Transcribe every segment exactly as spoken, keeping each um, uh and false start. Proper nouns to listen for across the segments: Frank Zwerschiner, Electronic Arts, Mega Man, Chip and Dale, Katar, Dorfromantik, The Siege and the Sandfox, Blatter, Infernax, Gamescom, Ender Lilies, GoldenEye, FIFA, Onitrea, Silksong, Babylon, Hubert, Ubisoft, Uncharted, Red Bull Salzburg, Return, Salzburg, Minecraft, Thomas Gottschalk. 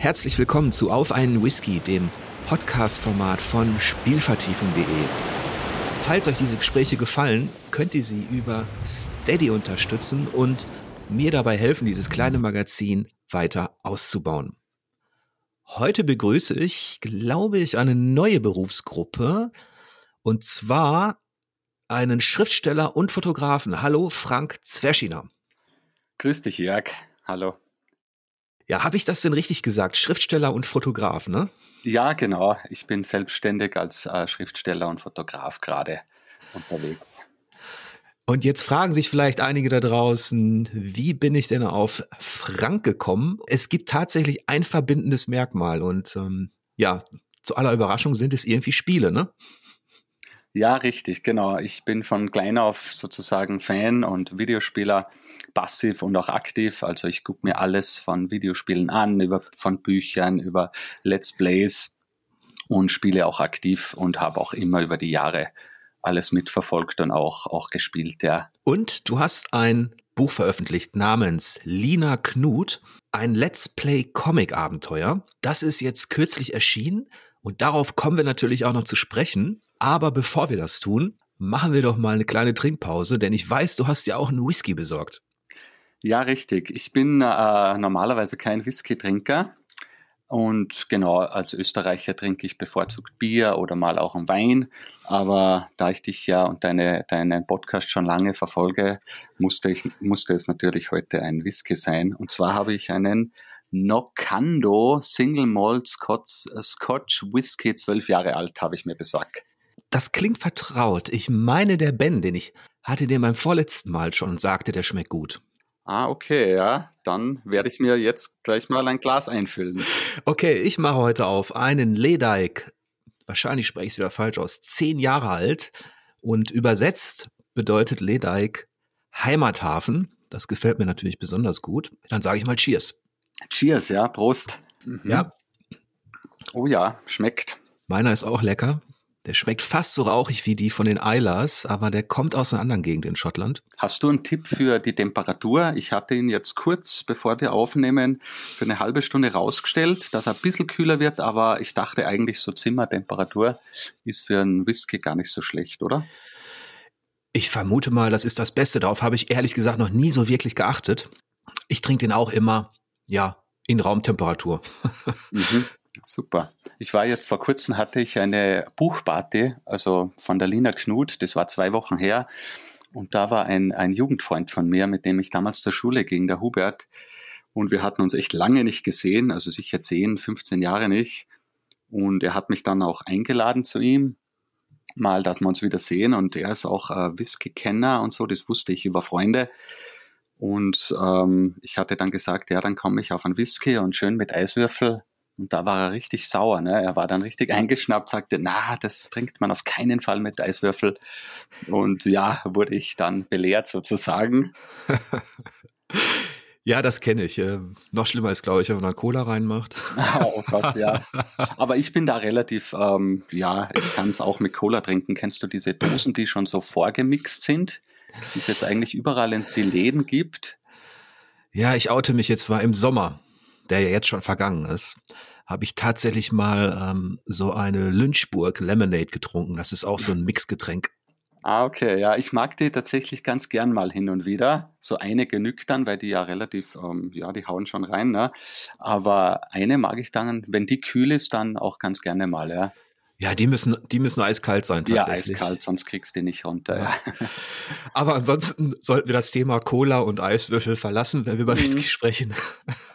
Herzlich willkommen zu Auf einen Whisky, dem Podcast-Format von Spielvertiefung punkt de. Falls euch diese Gespräche gefallen, könnt ihr sie über Steady unterstützen und mir dabei helfen, dieses kleine Magazin weiter auszubauen. Heute begrüße ich, glaube ich, eine neue Berufsgruppe, und zwar einen Schriftsteller und Fotografen. Hallo, Frank Zwerschiner. Grüß dich, Jörg. Hallo. Ja, habe ich das denn richtig gesagt? Schriftsteller und Fotograf, ne? Ja, genau. Ich bin selbstständig als äh, Schriftsteller und Fotograf gerade unterwegs. Und jetzt fragen sich vielleicht einige da draußen, wie bin ich denn auf Frank gekommen? Es gibt tatsächlich ein verbindendes Merkmal und ähm, ja, zu aller Überraschung sind es irgendwie Spiele, ne? Ja, richtig, genau. Ich bin von klein auf sozusagen Fan und Videospieler, passiv und auch aktiv. Also ich gucke mir alles von Videospielen an, über, von Büchern, über Let's Plays und spiele auch aktiv und habe auch immer über die Jahre alles mitverfolgt und auch, auch gespielt, ja. Und du hast ein Buch veröffentlicht namens Lina Knuth, ein Let's Play-Comic-Abenteuer. Das ist jetzt kürzlich erschienen und darauf kommen wir natürlich auch noch zu sprechen. Aber bevor wir das tun, machen wir doch mal eine kleine Trinkpause, denn ich weiß, du hast ja auch einen Whisky besorgt. Ja, richtig. Ich bin äh, normalerweise kein Whisky-Trinker und genau, als Österreicher trinke ich bevorzugt Bier oder mal auch einen Wein. Aber da ich dich ja und deine, deinen Podcast schon lange verfolge, musste, ich, musste es natürlich heute ein Whisky sein. Und zwar habe ich einen Knockando Single Malt Scotch, Scotch Whisky, zwölf Jahre alt, habe ich mir besorgt. Das klingt vertraut. Ich meine, der Ben, den ich hatte, den beim vorletzten Mal schon und sagte, der schmeckt gut. Ah, okay, ja. Dann werde ich mir jetzt gleich mal ein Glas einfüllen. Okay, ich mache heute auf einen Ledeig. Wahrscheinlich spreche ich es wieder falsch aus. Zehn Jahre alt und übersetzt bedeutet Ledeig Heimathafen. Das gefällt mir natürlich besonders gut. Dann sage ich mal Cheers. Cheers, ja. Prost. Mhm. Ja. Oh ja, schmeckt. Meiner ist auch lecker. Der schmeckt fast so rauchig wie die von den Eilers, aber der kommt aus einer anderen Gegend in Schottland. Hast du einen Tipp für die Temperatur? Ich hatte ihn jetzt kurz, bevor wir aufnehmen, für eine halbe Stunde rausgestellt, dass er ein bisschen kühler wird, aber ich dachte eigentlich, so Zimmertemperatur ist für einen Whisky gar nicht so schlecht, oder? Ich vermute mal, das ist das Beste. Darauf habe ich ehrlich gesagt noch nie so wirklich geachtet. Ich trinke den auch immer, ja, in Raumtemperatur. Mhm. Super. Ich war jetzt vor kurzem, hatte ich eine Buchparty, also von der Lina Knuth, das war zwei Wochen her. Und da war ein, ein Jugendfreund von mir, mit dem ich damals zur Schule ging, der Hubert. Und wir hatten uns echt lange nicht gesehen, also sicher zehn, fünfzehn Jahre nicht. Und er hat mich dann auch eingeladen zu ihm, mal, dass wir uns wieder sehen. Und er ist auch äh, Whisky-Kenner und so, das wusste ich über Freunde. Und ähm, ich hatte dann gesagt, ja, dann komme ich auf einen Whisky und schön mit Eiswürfel. Und da war er richtig sauer, ne? Er war dann richtig eingeschnappt, sagte, na, das trinkt man auf keinen Fall mit Eiswürfel. Und ja, wurde ich dann belehrt sozusagen. Ja, das kenne ich. Ähm, noch schlimmer ist, glaube ich, wenn man Cola reinmacht. Oh Gott, ja. Aber ich bin da relativ, ähm, ja, ich kann es auch mit Cola trinken. Kennst du diese Dosen, die schon so vorgemixt sind, die es jetzt eigentlich überall in den Läden gibt? Ja, ich oute mich jetzt mal im Sommer, der ja jetzt schon vergangen ist, habe ich tatsächlich mal ähm, so eine Lynchburg Lemonade getrunken. Das ist auch so ein Mixgetränk. Ah, okay, ja. Ich mag die tatsächlich ganz gern mal hin und wieder. So eine genügt dann, weil die ja relativ, ähm, ja, die hauen schon rein, ne? Aber eine mag ich dann, wenn die kühl ist, dann auch ganz gerne mal, ja. Ja, die müssen, die müssen eiskalt sein tatsächlich. Ja, eiskalt, sonst kriegst du die nicht runter. Ja. Ja. Aber ansonsten sollten wir das Thema Cola und Eiswürfel verlassen, wenn wir über Whisky mhm. sprechen.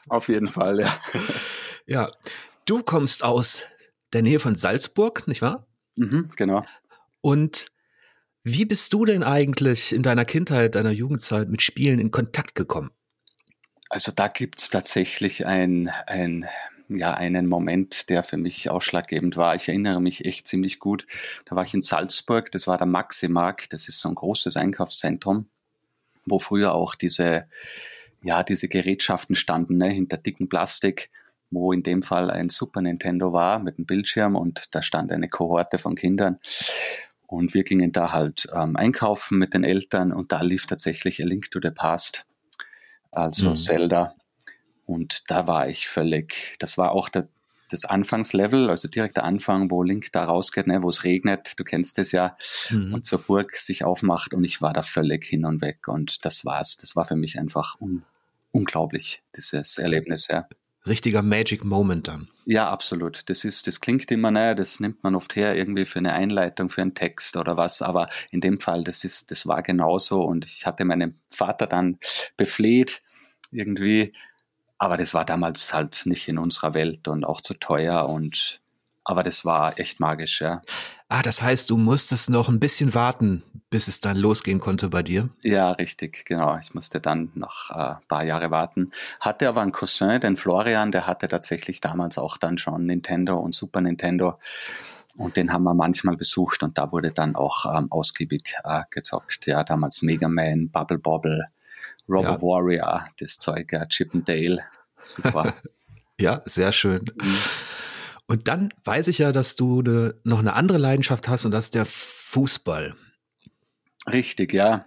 Auf jeden Fall, ja. Ja, du kommst aus der Nähe von Salzburg, nicht wahr? Mhm, genau. Und wie bist du denn eigentlich in deiner Kindheit, deiner Jugendzeit mit Spielen in Kontakt gekommen? Also da gibt's tatsächlich ein... ein Ja, einen Moment, der für mich ausschlaggebend war. Ich erinnere mich echt ziemlich gut. Da war ich in Salzburg, das war der Maxi-Markt. Das ist so ein großes Einkaufszentrum, wo früher auch diese, ja, diese Gerätschaften standen, ne, hinter dicken Plastik, wo in dem Fall ein Super Nintendo war mit einem Bildschirm und da stand eine Kohorte von Kindern. Und wir gingen da halt ähm, einkaufen mit den Eltern und da lief tatsächlich A Link to the Past, also mhm. Zelda. Und da war ich völlig, das war auch der, das Anfangslevel, also direkt der Anfang, wo Link da rausgeht, ne, wo es regnet, du kennst das ja, mhm. und zur Burg sich aufmacht und ich war da völlig hin und weg und das war's. Das war für mich einfach un- unglaublich, dieses Erlebnis, ja. Richtiger Magic Moment dann. Ja, absolut. Das ist, das klingt immer, ne, das nimmt man oft her irgendwie für eine Einleitung, für einen Text oder was, aber in dem Fall, das ist, das war genauso und ich hatte meinen Vater dann befleht irgendwie, aber das war damals halt nicht in unserer Welt und auch zu teuer und, aber das war echt magisch, ja. Ah, das heißt, du musstest noch ein bisschen warten, bis es dann losgehen konnte bei dir? Ja, richtig, genau. Ich musste dann noch äh, ein paar Jahre warten. Hatte aber einen Cousin, den Florian, der hatte tatsächlich damals auch dann schon Nintendo und Super Nintendo und den haben wir manchmal besucht und da wurde dann auch ähm, ausgiebig äh, gezockt. Ja, damals Mega Man, Bubble Bobble, Robo ja. Warrior, das Zeug, ja, Chip and Dale, super. Ja, sehr schön. Mhm. Und dann weiß ich ja, dass du ne, noch eine andere Leidenschaft hast und das ist der Fußball. Richtig, ja.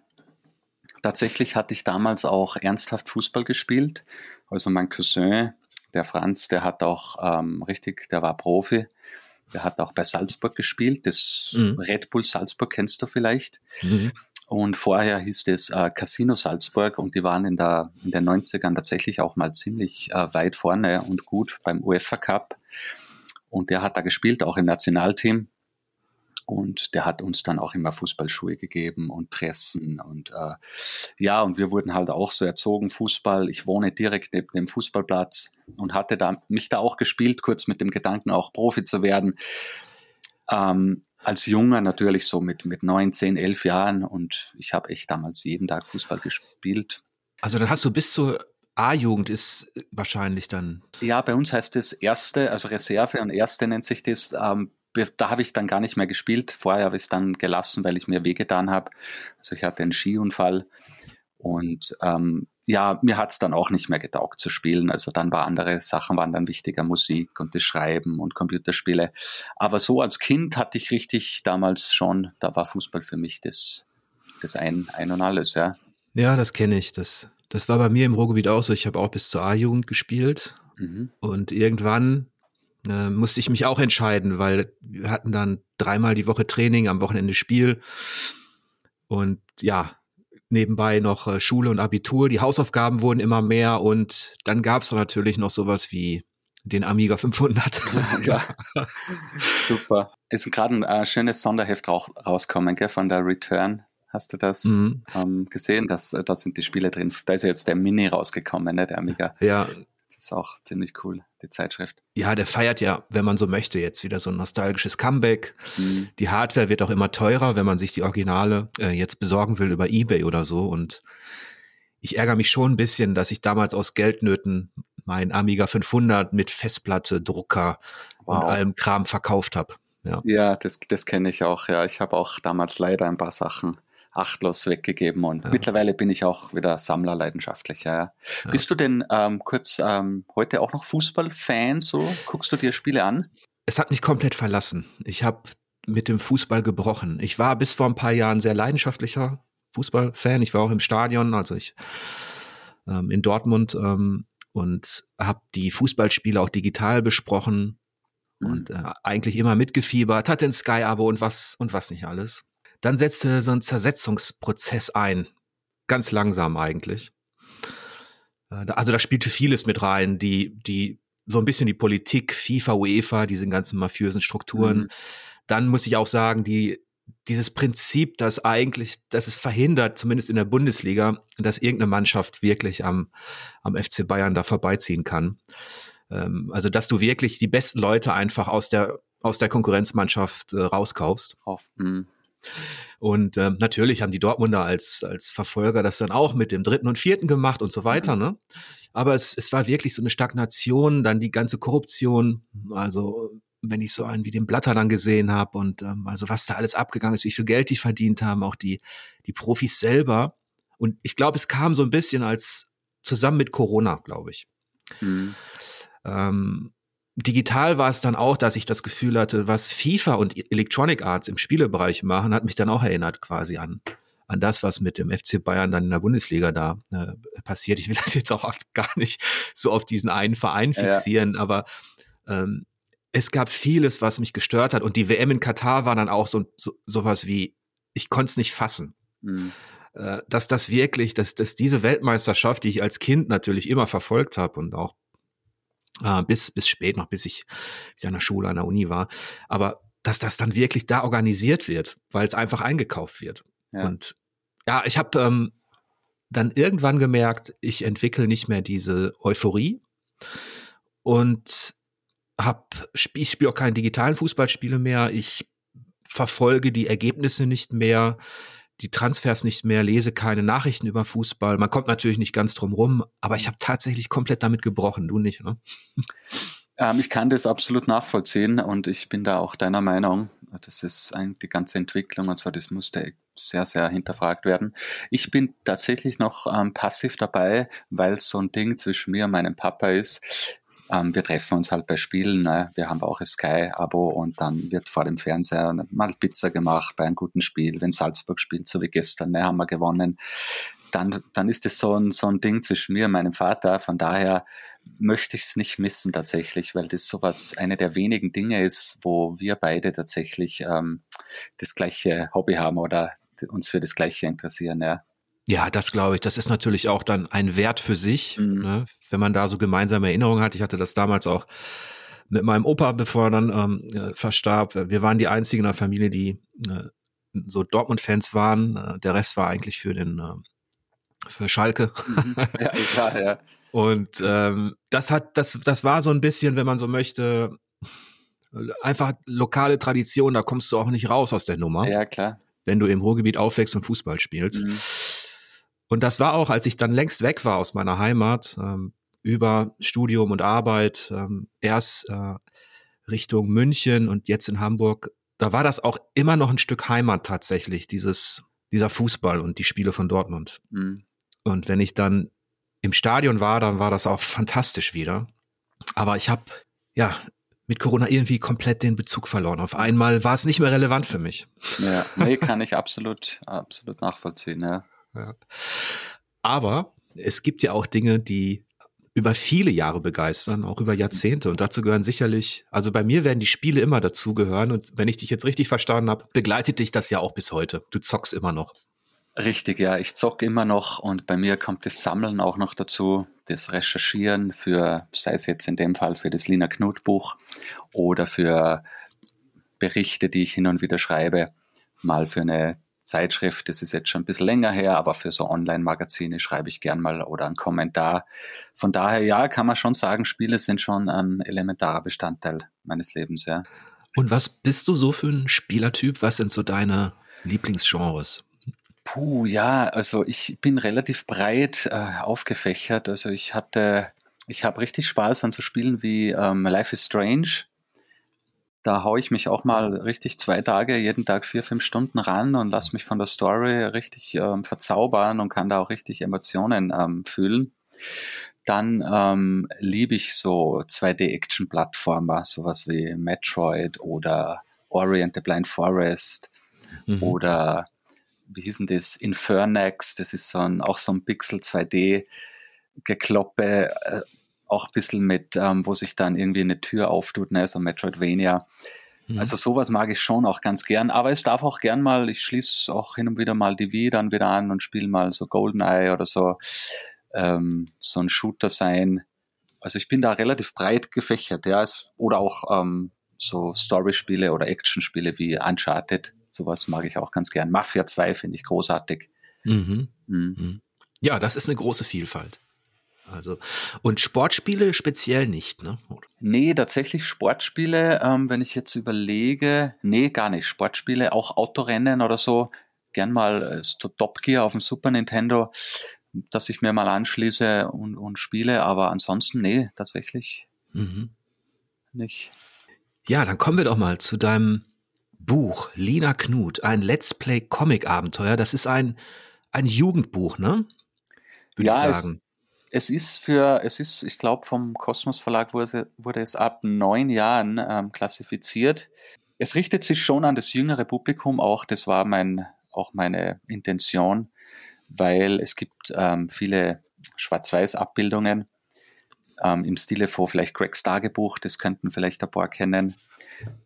Tatsächlich hatte ich damals auch ernsthaft Fußball gespielt. Also mein Cousin, der Franz, der hat auch, ähm, richtig, der war Profi. Der hat auch bei Salzburg gespielt. Das mhm. Red Bull Salzburg kennst du vielleicht. Mhm. Und vorher hieß es äh, Casino Salzburg und die waren in, der, in den neunzigern tatsächlich auch mal ziemlich äh, weit vorne und gut beim UEFA Cup. Und der hat da gespielt, auch im Nationalteam. Und der hat uns dann auch immer Fußballschuhe gegeben und Pressen. Und äh, ja, und wir wurden halt auch so erzogen, Fußball. Ich wohne direkt neben dem Fußballplatz und hatte da, mich da auch gespielt, kurz mit dem Gedanken, auch Profi zu werden. Ähm, als Junger natürlich so mit, mit neun, zehn, elf Jahren. Und ich habe echt damals jeden Tag Fußball gespielt. Also dann hast du bis zur A-Jugend ist wahrscheinlich dann. Ja, bei uns heißt es erste, also Reserve und erste nennt sich das. Ähm, da habe ich dann gar nicht mehr gespielt. Vorher habe ich es dann gelassen, weil ich mir wehgetan habe. Also ich hatte einen Skiunfall und ähm, ja, mir hat es dann auch nicht mehr getaugt zu spielen. Also dann waren andere Sachen waren dann wichtiger, Musik und das Schreiben und Computerspiele. Aber so als Kind hatte ich richtig damals schon, da war Fußball für mich das, das ein, ein und alles, ja. Ja, das kenne ich, das Das war bei mir im Ruhrgebiet auch so. Ich habe auch bis zur A-Jugend gespielt mhm. und irgendwann äh, musste ich mich auch entscheiden, weil wir hatten dann dreimal die Woche Training, am Wochenende Spiel und ja, nebenbei noch äh, Schule und Abitur. Die Hausaufgaben wurden immer mehr und dann gab es natürlich noch sowas wie den Amiga fünfhundert. Ja, super. Ist gerade ein äh, schönes Sonderheft ra- rauskommen, gell, von der Return. Hast du das mhm. ähm, gesehen? Das, da sind die Spiele drin. Da ist ja jetzt der Mini rausgekommen, ne? Der Amiga. Ja. Das ist auch ziemlich cool, die Zeitschrift. Ja, der feiert ja, wenn man so möchte, jetzt wieder so ein nostalgisches Comeback. Mhm. Die Hardware wird auch immer teurer, wenn man sich die Originale äh, jetzt besorgen will über eBay oder so. Und ich ärgere mich schon ein bisschen, dass ich damals aus Geldnöten mein Amiga fünfhundert mit Festplatte, Drucker wow. und allem Kram verkauft habe. Ja, ja das, das kenne ich auch. Ja, ich habe auch damals leider ein paar Sachen achtlos weggegeben und ja. mittlerweile bin ich auch wieder Sammler, leidenschaftlicher. Ja. Ja. Bist du denn ähm, kurz ähm, heute auch noch Fußballfan? So guckst du dir Spiele an? Es hat mich komplett verlassen. Ich habe mit dem Fußball gebrochen. Ich war bis vor ein paar Jahren sehr leidenschaftlicher Fußballfan. Ich war auch im Stadion, also ich ähm, in Dortmund ähm, und habe die Fußballspiele auch digital besprochen mhm. und äh, eigentlich immer mitgefiebert. Hatte ein Sky-Abo und was und was nicht alles. Dann setzte so ein Zersetzungsprozess ein. Ganz langsam eigentlich. Also da spielte vieles mit rein, die, die, so ein bisschen die Politik, FIFA, UEFA, diese ganzen mafiösen Strukturen. Mhm. Dann muss ich auch sagen, die, dieses Prinzip, dass eigentlich, dass es verhindert, zumindest in der Bundesliga, dass irgendeine Mannschaft wirklich am, am F C Bayern da vorbeiziehen kann. Also, dass du wirklich die besten Leute einfach aus der, aus der Konkurrenzmannschaft äh, rauskaufst. Auf, mh. Und ähm, natürlich haben die Dortmunder als, als Verfolger das dann auch mit dem dritten und vierten gemacht und so weiter, ne? Aber es, es war wirklich so eine Stagnation, dann die ganze Korruption, also wenn ich so einen wie den Blatter dann gesehen habe und ähm, also was da alles abgegangen ist, wie viel Geld die verdient haben, auch die, die Profis selber. Und ich glaube, es kam so ein bisschen als zusammen mit Corona, glaube ich. Mhm. Ähm, Digital war es dann auch, dass ich das Gefühl hatte, was FIFA und Electronic Arts im Spielebereich machen, hat mich dann auch erinnert quasi an, an das, was mit dem F C Bayern dann in der Bundesliga da äh, passiert. Ich will das jetzt auch gar nicht so auf diesen einen Verein fixieren, ja, ja. aber ähm, es gab vieles, was mich gestört hat. Und die W M in Katar war dann auch so, so sowas wie, ich konnte es nicht fassen. Mhm. Äh, dass das wirklich, dass, dass diese Weltmeisterschaft, die ich als Kind natürlich immer verfolgt habe und auch äh, bis, bis spät noch, bis ich, bis ich an der Schule, an der Uni war, aber dass das dann wirklich da organisiert wird, weil es einfach eingekauft wird. Ja. Und ja, ich habe ähm, dann irgendwann gemerkt, ich entwickle nicht mehr diese Euphorie und hab, spiel, ich spiele auch keine digitalen Fußballspiele mehr, ich verfolge die Ergebnisse nicht mehr, die Transfers nicht mehr, lese keine Nachrichten über Fußball. Man kommt natürlich nicht ganz drum rum, aber ich habe tatsächlich komplett damit gebrochen. Du nicht, ne? Ähm, ich kann das absolut nachvollziehen und ich bin da auch deiner Meinung. Das ist eigentlich die ganze Entwicklung und so, das muss da sehr, sehr hinterfragt werden. Ich bin tatsächlich noch ähm, passiv dabei, weil so ein Ding zwischen mir und meinem Papa ist. Ähm, wir treffen uns halt bei Spielen, ne? Wir haben auch ein Sky-Abo und dann wird vor dem Fernseher mal Pizza gemacht bei einem guten Spiel. Wenn Salzburg spielt, so wie gestern, ne, haben wir gewonnen. Dann, dann ist das so ein, so ein Ding zwischen mir und meinem Vater. Von daher möchte ich es nicht missen tatsächlich, weil das sowas eine der wenigen Dinge ist, wo wir beide tatsächlich ähm, das gleiche Hobby haben oder uns für das Gleiche interessieren, ja. Ja, das glaube ich. Das ist natürlich auch dann ein Wert für sich, mhm. ne? Wenn man da so gemeinsame Erinnerungen hat. Ich hatte das damals auch mit meinem Opa, bevor er dann ähm, verstarb. Wir waren die einzigen in der Familie, die äh, so Dortmund-Fans waren. Der Rest war eigentlich für den äh, für Schalke. Mhm. Ja, klar, ja. Und ähm, das hat, das, das war so ein bisschen, wenn man so möchte, einfach lokale Tradition. Da kommst du auch nicht raus aus der Nummer. Ja, klar. Wenn du im Ruhrgebiet aufwächst und Fußball spielst. Mhm. Und das war auch, als ich dann längst weg war aus meiner Heimat, ähm, über Studium und Arbeit, ähm, erst äh, Richtung München und jetzt in Hamburg, da war das auch immer noch ein Stück Heimat tatsächlich, dieses dieser Fußball und die Spiele von Dortmund. Mhm. Und wenn ich dann im Stadion war, dann war das auch fantastisch wieder. Aber ich habe ja mit Corona irgendwie komplett den Bezug verloren. Auf einmal war es nicht mehr relevant für mich. Ja, nee, kann ich absolut, absolut nachvollziehen, ja. Ja. Aber es gibt ja auch Dinge, die über viele Jahre begeistern, auch über Jahrzehnte. Und dazu gehören sicherlich, also bei mir werden die Spiele immer dazugehören. Und wenn ich dich jetzt richtig verstanden habe, begleitet dich das ja auch bis heute. Du zockst immer noch. Richtig, ja. Ich zocke immer noch. Und bei mir kommt das Sammeln auch noch dazu, das Recherchieren für, sei es jetzt in dem Fall für das Lina Knuth Buch oder für Berichte, die ich hin und wieder schreibe, mal für eine Zeitschrift, das ist jetzt schon ein bisschen länger her, aber für so Online-Magazine schreibe ich gern mal oder einen Kommentar. Von daher, ja, kann man schon sagen, Spiele sind schon ein elementarer Bestandteil meines Lebens, ja. Und was bist du so für ein Spielertyp? Was sind so deine Lieblingsgenres? Puh, ja, also ich bin relativ breit äh, aufgefächert. Also ich hatte, ich habe richtig Spaß an so Spielen wie ähm, Life is Strange. Da haue ich mich auch mal richtig zwei Tage, jeden Tag vier, fünf Stunden ran und lasse mich von der Story richtig ähm, verzaubern und kann da auch richtig Emotionen ähm, fühlen. Dann ähm, liebe ich so zwei D Action Plattformer, sowas wie Metroid oder Ori and the Blind Forest mhm. oder wie hieß denn das? Infernax, das ist so ein, auch so ein Pixel zwei D Gekloppe, äh, auch ein bisschen mit, ähm, wo sich dann irgendwie eine Tür auftut, ne, so Metroidvania. Mhm. Also sowas mag ich schon auch ganz gern, aber es darf auch gern mal, ich schließe auch hin und wieder mal die Wii dann wieder an und spiele mal so GoldenEye oder so, ähm, so ein Shooter sein. Also ich bin da relativ breit gefächert, ja, es, oder auch ähm, so Story-Spiele oder Action-Spiele wie Uncharted, sowas mag ich auch ganz gern. Mafia zwei finde ich großartig. Mhm. Mhm. Ja, das ist eine große Vielfalt. Also, und Sportspiele speziell nicht, ne? Nee, tatsächlich Sportspiele, ähm, wenn ich jetzt überlege, nee, gar nicht. Sportspiele, auch Autorennen oder so, gern mal so Top Gear auf dem Super Nintendo, dass ich mir mal anschließe und, und spiele, aber ansonsten, nee, tatsächlich mhm. nicht. Ja, dann kommen wir doch mal zu deinem Buch, Lina Knuth, ein Let's Play Comic Abenteuer. Das ist ein, ein Jugendbuch, ne? Würde ja, ich sagen. Es ist für, es ist, ich glaube, vom Kosmos Verlag wurde, wurde es ab neun Jahren ähm, klassifiziert. Es richtet sich schon an das jüngere Publikum auch. Das war mein auch meine Intention, weil es gibt ähm, viele Schwarz-Weiß-Abbildungen ähm, im Stile von vielleicht Gregs Tagebuch, das könnten vielleicht ein paar kennen.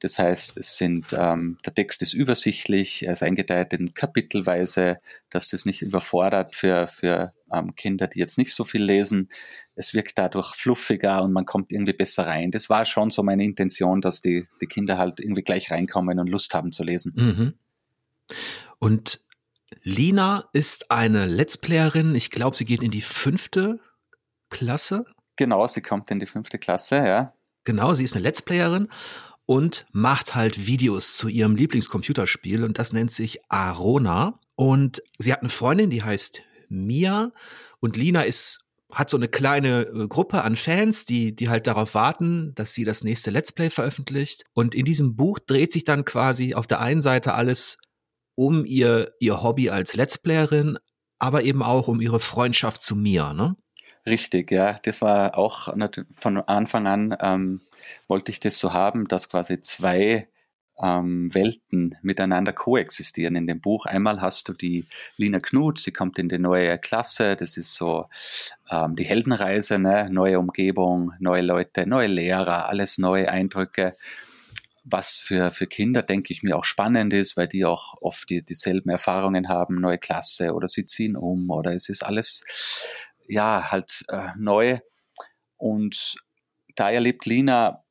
Das heißt, es sind ähm, der Text ist übersichtlich, er ist eingeteilt in kapitelweise, dass das nicht überfordert für, für ähm, Kinder, die jetzt nicht so viel lesen. Es wirkt dadurch fluffiger und man kommt irgendwie besser rein. Das war schon so meine Intention, dass die, die Kinder halt irgendwie gleich reinkommen und Lust haben zu lesen. Mhm. Und Lina ist eine Let's Playerin. Ich glaube, sie geht in die fünfte Klasse. Genau, sie kommt in die fünfte Klasse, ja. Genau, sie ist eine Let's Playerin und macht halt Videos zu ihrem Lieblingscomputerspiel und das nennt sich Arona. Und sie hat eine Freundin, die heißt Mia und Lina ist, hat so eine kleine Gruppe an Fans, die, die halt darauf warten, dass sie das nächste Let's Play veröffentlicht. Und in diesem Buch dreht sich dann quasi auf der einen Seite alles um ihr, ihr Hobby als Let's Playerin, aber eben auch um ihre Freundschaft zu Mia, ne? Richtig, ja. Das war auch von Anfang an, ähm, wollte ich das so haben, dass quasi zwei ähm, Welten miteinander koexistieren in dem Buch. Einmal hast du die Lina Knuth, sie kommt in die neue Klasse, das ist so ähm, die Heldenreise, ne? Neue Umgebung, neue Leute, neue Lehrer, alles neue Eindrücke. Was für, für Kinder, denke ich mir, auch spannend ist, weil die auch oft die, dieselben Erfahrungen haben, neue Klasse oder sie ziehen um oder es ist alles... ja, halt äh, neu und da erlebt Lina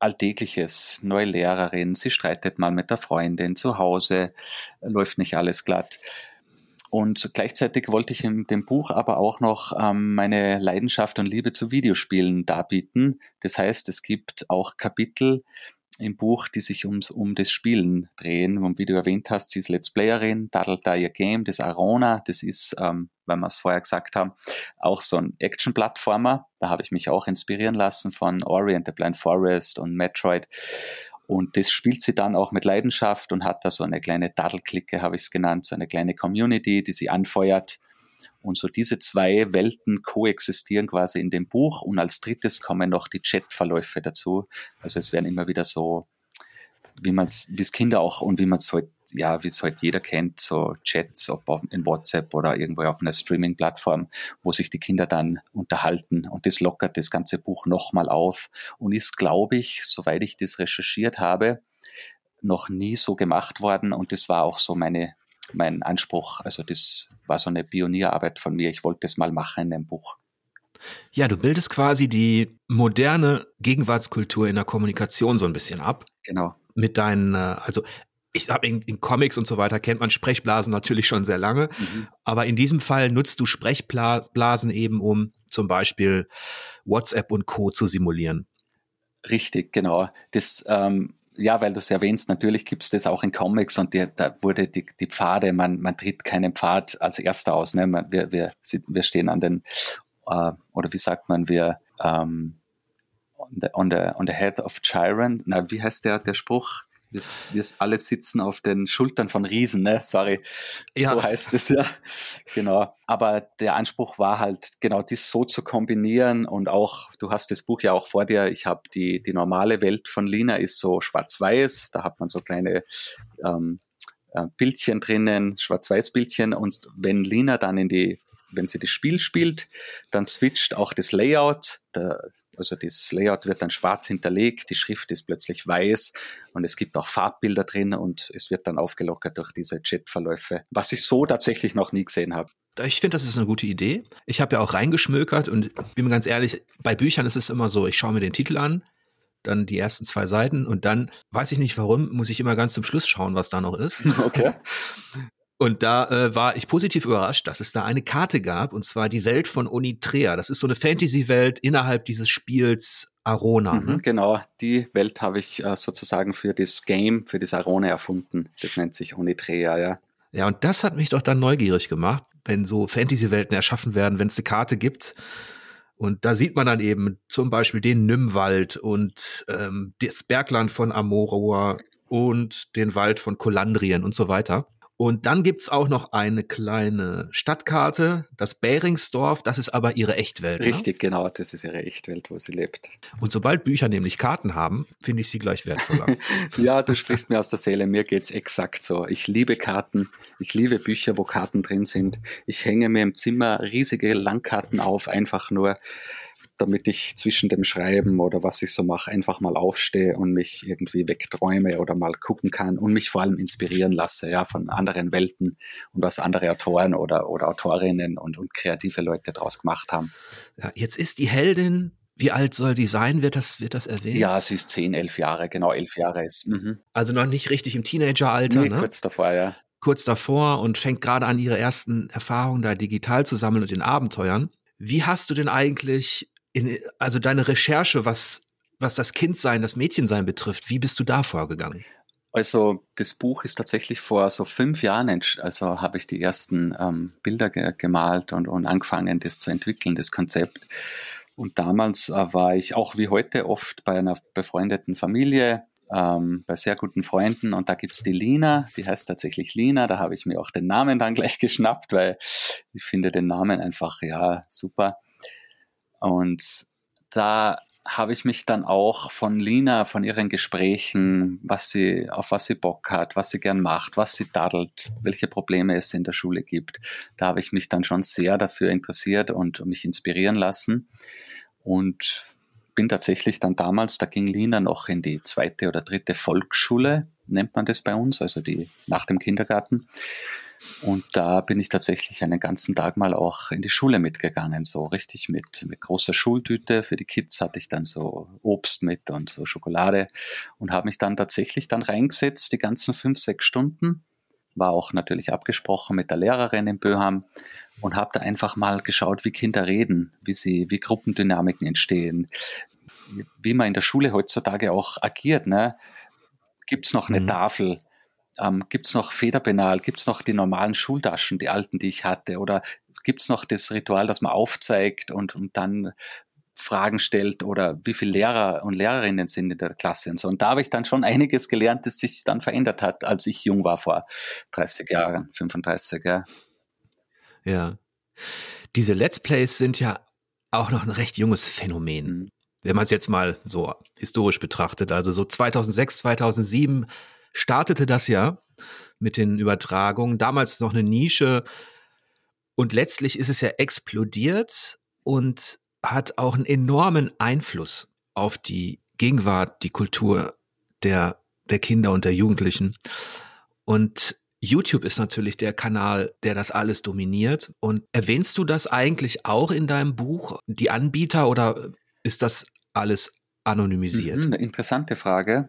Alltägliches, neue Lehrerin, sie streitet mal mit der Freundin zu Hause, läuft nicht alles glatt und gleichzeitig wollte ich in dem Buch aber auch noch ähm, meine Leidenschaft und Liebe zu Videospielen darbieten, das heißt, es gibt auch Kapitel im Buch, die sich um, um das Spielen drehen. Und wie du erwähnt hast, sie ist Let's Playerin, daddelt da ihr Game, das Arona, das ist, ähm, weil wir es vorher gesagt haben, auch so ein Action-Plattformer. Da habe ich mich auch inspirieren lassen von Ori and the Blind Forest und Metroid. Und das spielt sie dann auch mit Leidenschaft und hat da so eine kleine Daddelklicke, habe ich es genannt, so eine kleine Community, die sie anfeuert. Und so diese zwei Welten koexistieren quasi in dem Buch und als drittes kommen noch die Chatverläufe dazu. Also es werden immer wieder so, wie man es, wie es Kinder auch und wie man es heute, ja, wie es heute jeder kennt, so Chats, ob auf, in WhatsApp oder irgendwo auf einer Streaming-Plattform, wo sich die Kinder dann unterhalten und das lockert das ganze Buch nochmal auf und ist, glaube ich, soweit ich das recherchiert habe, noch nie so gemacht worden und das war auch so meine mein Anspruch, also das war so eine Pionierarbeit von mir, ich wollte das mal machen in dem Buch. Ja, du bildest quasi die moderne Gegenwartskultur in der Kommunikation so ein bisschen ab. Genau. Mit deinen, also ich sag, in, in Comics und so weiter kennt man Sprechblasen natürlich schon sehr lange, mhm. aber in diesem Fall nutzt du Sprechblasen eben, um zum Beispiel WhatsApp und Co. zu simulieren. Richtig, genau. Das, ähm, ja, weil du es erwähnst, natürlich gibt es das auch in Comics und die, da wurde die, die Pfade, man, man tritt keinen Pfad als Erster aus. Ne? Man, wir, wir, wir stehen an den, äh, oder wie sagt man, wir ähm, on, the, on, the, on the head of Chiron, na, wie heißt der, der Spruch? Wir, wir alle sitzen auf den Schultern von Riesen, ne? Sorry, ja. So heißt es ja. Genau. Aber der Anspruch war halt, genau dies so zu kombinieren und auch, du hast das Buch ja auch vor dir, ich habe die, die normale Welt von Lina ist so schwarz-weiß, da hat man so kleine ähm, Bildchen drinnen, Schwarz-Weiß-Bildchen und wenn Lina dann in die wenn sie das Spiel spielt, dann switcht auch das Layout, der, also das Layout wird dann schwarz hinterlegt, die Schrift ist plötzlich weiß und es gibt auch Farbbilder drin und es wird dann aufgelockert durch diese Chatverläufe, was ich so tatsächlich noch nie gesehen habe. Ich finde, das ist eine gute Idee. Ich habe ja auch reingeschmökert und bin mir ganz ehrlich, bei Büchern ist es immer so, ich schaue mir den Titel an, dann die ersten zwei Seiten und dann, weiß ich nicht warum, muss ich immer ganz zum Schluss schauen, was da noch ist. Okay. Und da äh, war ich positiv überrascht, dass es da eine Karte gab, und zwar die Welt von Onitrea. Das ist so eine Fantasy-Welt innerhalb dieses Spiels Arona. Mhm, ne? Genau, die Welt habe ich äh, sozusagen für das Game, für das Arona erfunden. Das nennt sich Onitrea, ja. Ja, und das hat mich doch dann neugierig gemacht, wenn so Fantasy-Welten erschaffen werden, wenn es eine Karte gibt. Und da sieht man dann eben zum Beispiel den Nymwald und ähm, das Bergland von Amoroa und den Wald von Kolandrien und so weiter. Und dann gibt's auch noch eine kleine Stadtkarte, das Bäringsdorf, das ist aber ihre Echtwelt. Richtig, ne? Genau, das ist ihre Echtwelt, wo sie lebt. Und sobald Bücher nämlich Karten haben, finde ich sie gleich wertvoller. Ja, du sprichst mir aus der Seele, mir geht's exakt so. Ich liebe Karten, ich liebe Bücher, wo Karten drin sind. Ich hänge mir im Zimmer riesige Langkarten auf, einfach nur, damit ich zwischen dem Schreiben oder was ich so mache, einfach mal aufstehe und mich irgendwie wegträume oder mal gucken kann und mich vor allem inspirieren lasse, ja, von anderen Welten und was andere Autoren oder, oder Autorinnen und, und kreative Leute daraus gemacht haben. Ja, jetzt ist die Heldin, wie alt soll sie sein? Wird das, wird das erwähnt? Ja, sie ist zehn, elf Jahre, genau, elf Jahre ist. Mhm. Also noch nicht richtig im Teenageralter, nee, ne? Kurz davor, ja. Kurz davor und fängt gerade an, ihre ersten Erfahrungen da digital zu sammeln und in Abenteuern. Wie hast du denn eigentlich In, also deine Recherche, was, was das Kindsein, das Mädchensein betrifft, wie bist du da vorgegangen? Also das Buch ist tatsächlich vor so fünf Jahren, ents- also habe ich die ersten ähm, Bilder ge- gemalt und, und angefangen, das zu entwickeln, das Konzept. Und damals äh, war ich auch wie heute oft bei einer befreundeten Familie, ähm, bei sehr guten Freunden, und da gibt es die Lina, die heißt tatsächlich Lina, da habe ich mir auch den Namen dann gleich geschnappt, weil ich finde den Namen einfach, ja, super. Und da habe ich mich dann auch von Lina, von ihren Gesprächen, was sie, auf was sie Bock hat, was sie gern macht, was sie daddelt, welche Probleme es in der Schule gibt. Da habe ich mich dann schon sehr dafür interessiert und mich inspirieren lassen. Und bin tatsächlich dann damals, da ging Lina noch in die zweite oder dritte Volksschule, nennt man das bei uns, also die nach dem Kindergarten. Und da bin ich tatsächlich einen ganzen Tag mal auch in die Schule mitgegangen, so richtig mit, mit großer Schultüte. Für die Kids hatte ich dann so Obst mit und so Schokolade und habe mich dann tatsächlich dann reingesetzt, die ganzen fünf, sechs Stunden. War auch natürlich abgesprochen mit der Lehrerin in Böham und habe da einfach mal geschaut, wie Kinder reden, wie sie, wie Gruppendynamiken entstehen, wie man in der Schule heutzutage auch agiert, ne? Gibt's noch eine mhm. Tafel? Ähm, gibt es noch Federpenal, gibt es noch die normalen Schultaschen, die alten, die ich hatte, oder gibt es noch das Ritual, dass man aufzeigt und, und dann Fragen stellt, oder wie viele Lehrer und Lehrerinnen sind in der Klasse und so. Und da habe ich dann schon einiges gelernt, das sich dann verändert hat, als ich jung war, vor dreißig Jahren, fünfunddreißig, ja. Ja, diese Let's Plays sind ja auch noch ein recht junges Phänomen. Mhm. Wenn man es jetzt mal so historisch betrachtet, also so zweitausendsechs, zweitausendsieben startete das ja mit den Übertragungen, damals noch eine Nische, und letztlich ist es ja explodiert und hat auch einen enormen Einfluss auf die Gegenwart, die Kultur der, der Kinder und der Jugendlichen. Und YouTube ist natürlich der Kanal, der das alles dominiert. Und erwähnst du das eigentlich auch in deinem Buch, die Anbieter, oder ist das alles anonymisiert? Mhm, eine interessante Frage.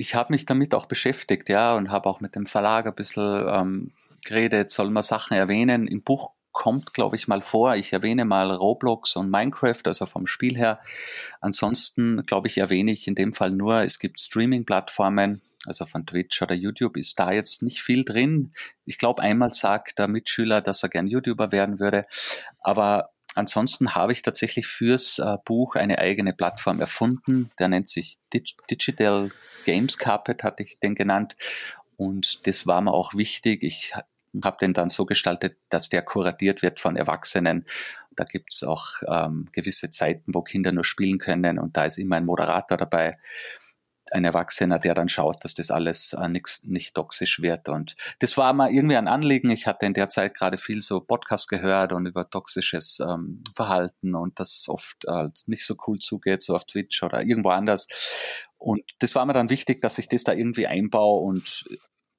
Ich habe mich damit auch beschäftigt, ja, und habe auch mit dem Verlag ein bisschen ähm, geredet, soll man Sachen erwähnen. Im Buch kommt, glaube ich, mal vor, ich erwähne mal Roblox und Minecraft, also vom Spiel her. Ansonsten, glaube ich, erwähne ich in dem Fall nur, es gibt Streaming-Plattformen, also von Twitch oder YouTube ist da jetzt nicht viel drin. Ich glaube, einmal sagt der Mitschüler, dass er gern YouTuber werden würde, aber ansonsten habe ich tatsächlich fürs äh, Buch eine eigene Plattform erfunden, der nennt sich Dig- Digital Games Carpet, hatte ich den genannt, und das war mir auch wichtig. Ich habe den dann so gestaltet, dass der kuratiert wird von Erwachsenen. Da gibt es auch ähm, gewisse Zeiten, wo Kinder nur spielen können, und da ist immer ein Moderator dabei, ein Erwachsener, der dann schaut, dass das alles äh, nix, nicht toxisch wird. Und das war mal irgendwie ein Anliegen. Ich hatte in der Zeit gerade viel so Podcasts gehört und über toxisches ähm, Verhalten und dass oft äh, nicht so cool zugeht, so auf Twitch oder irgendwo anders. Und das war mir dann wichtig, dass ich das da irgendwie einbaue, und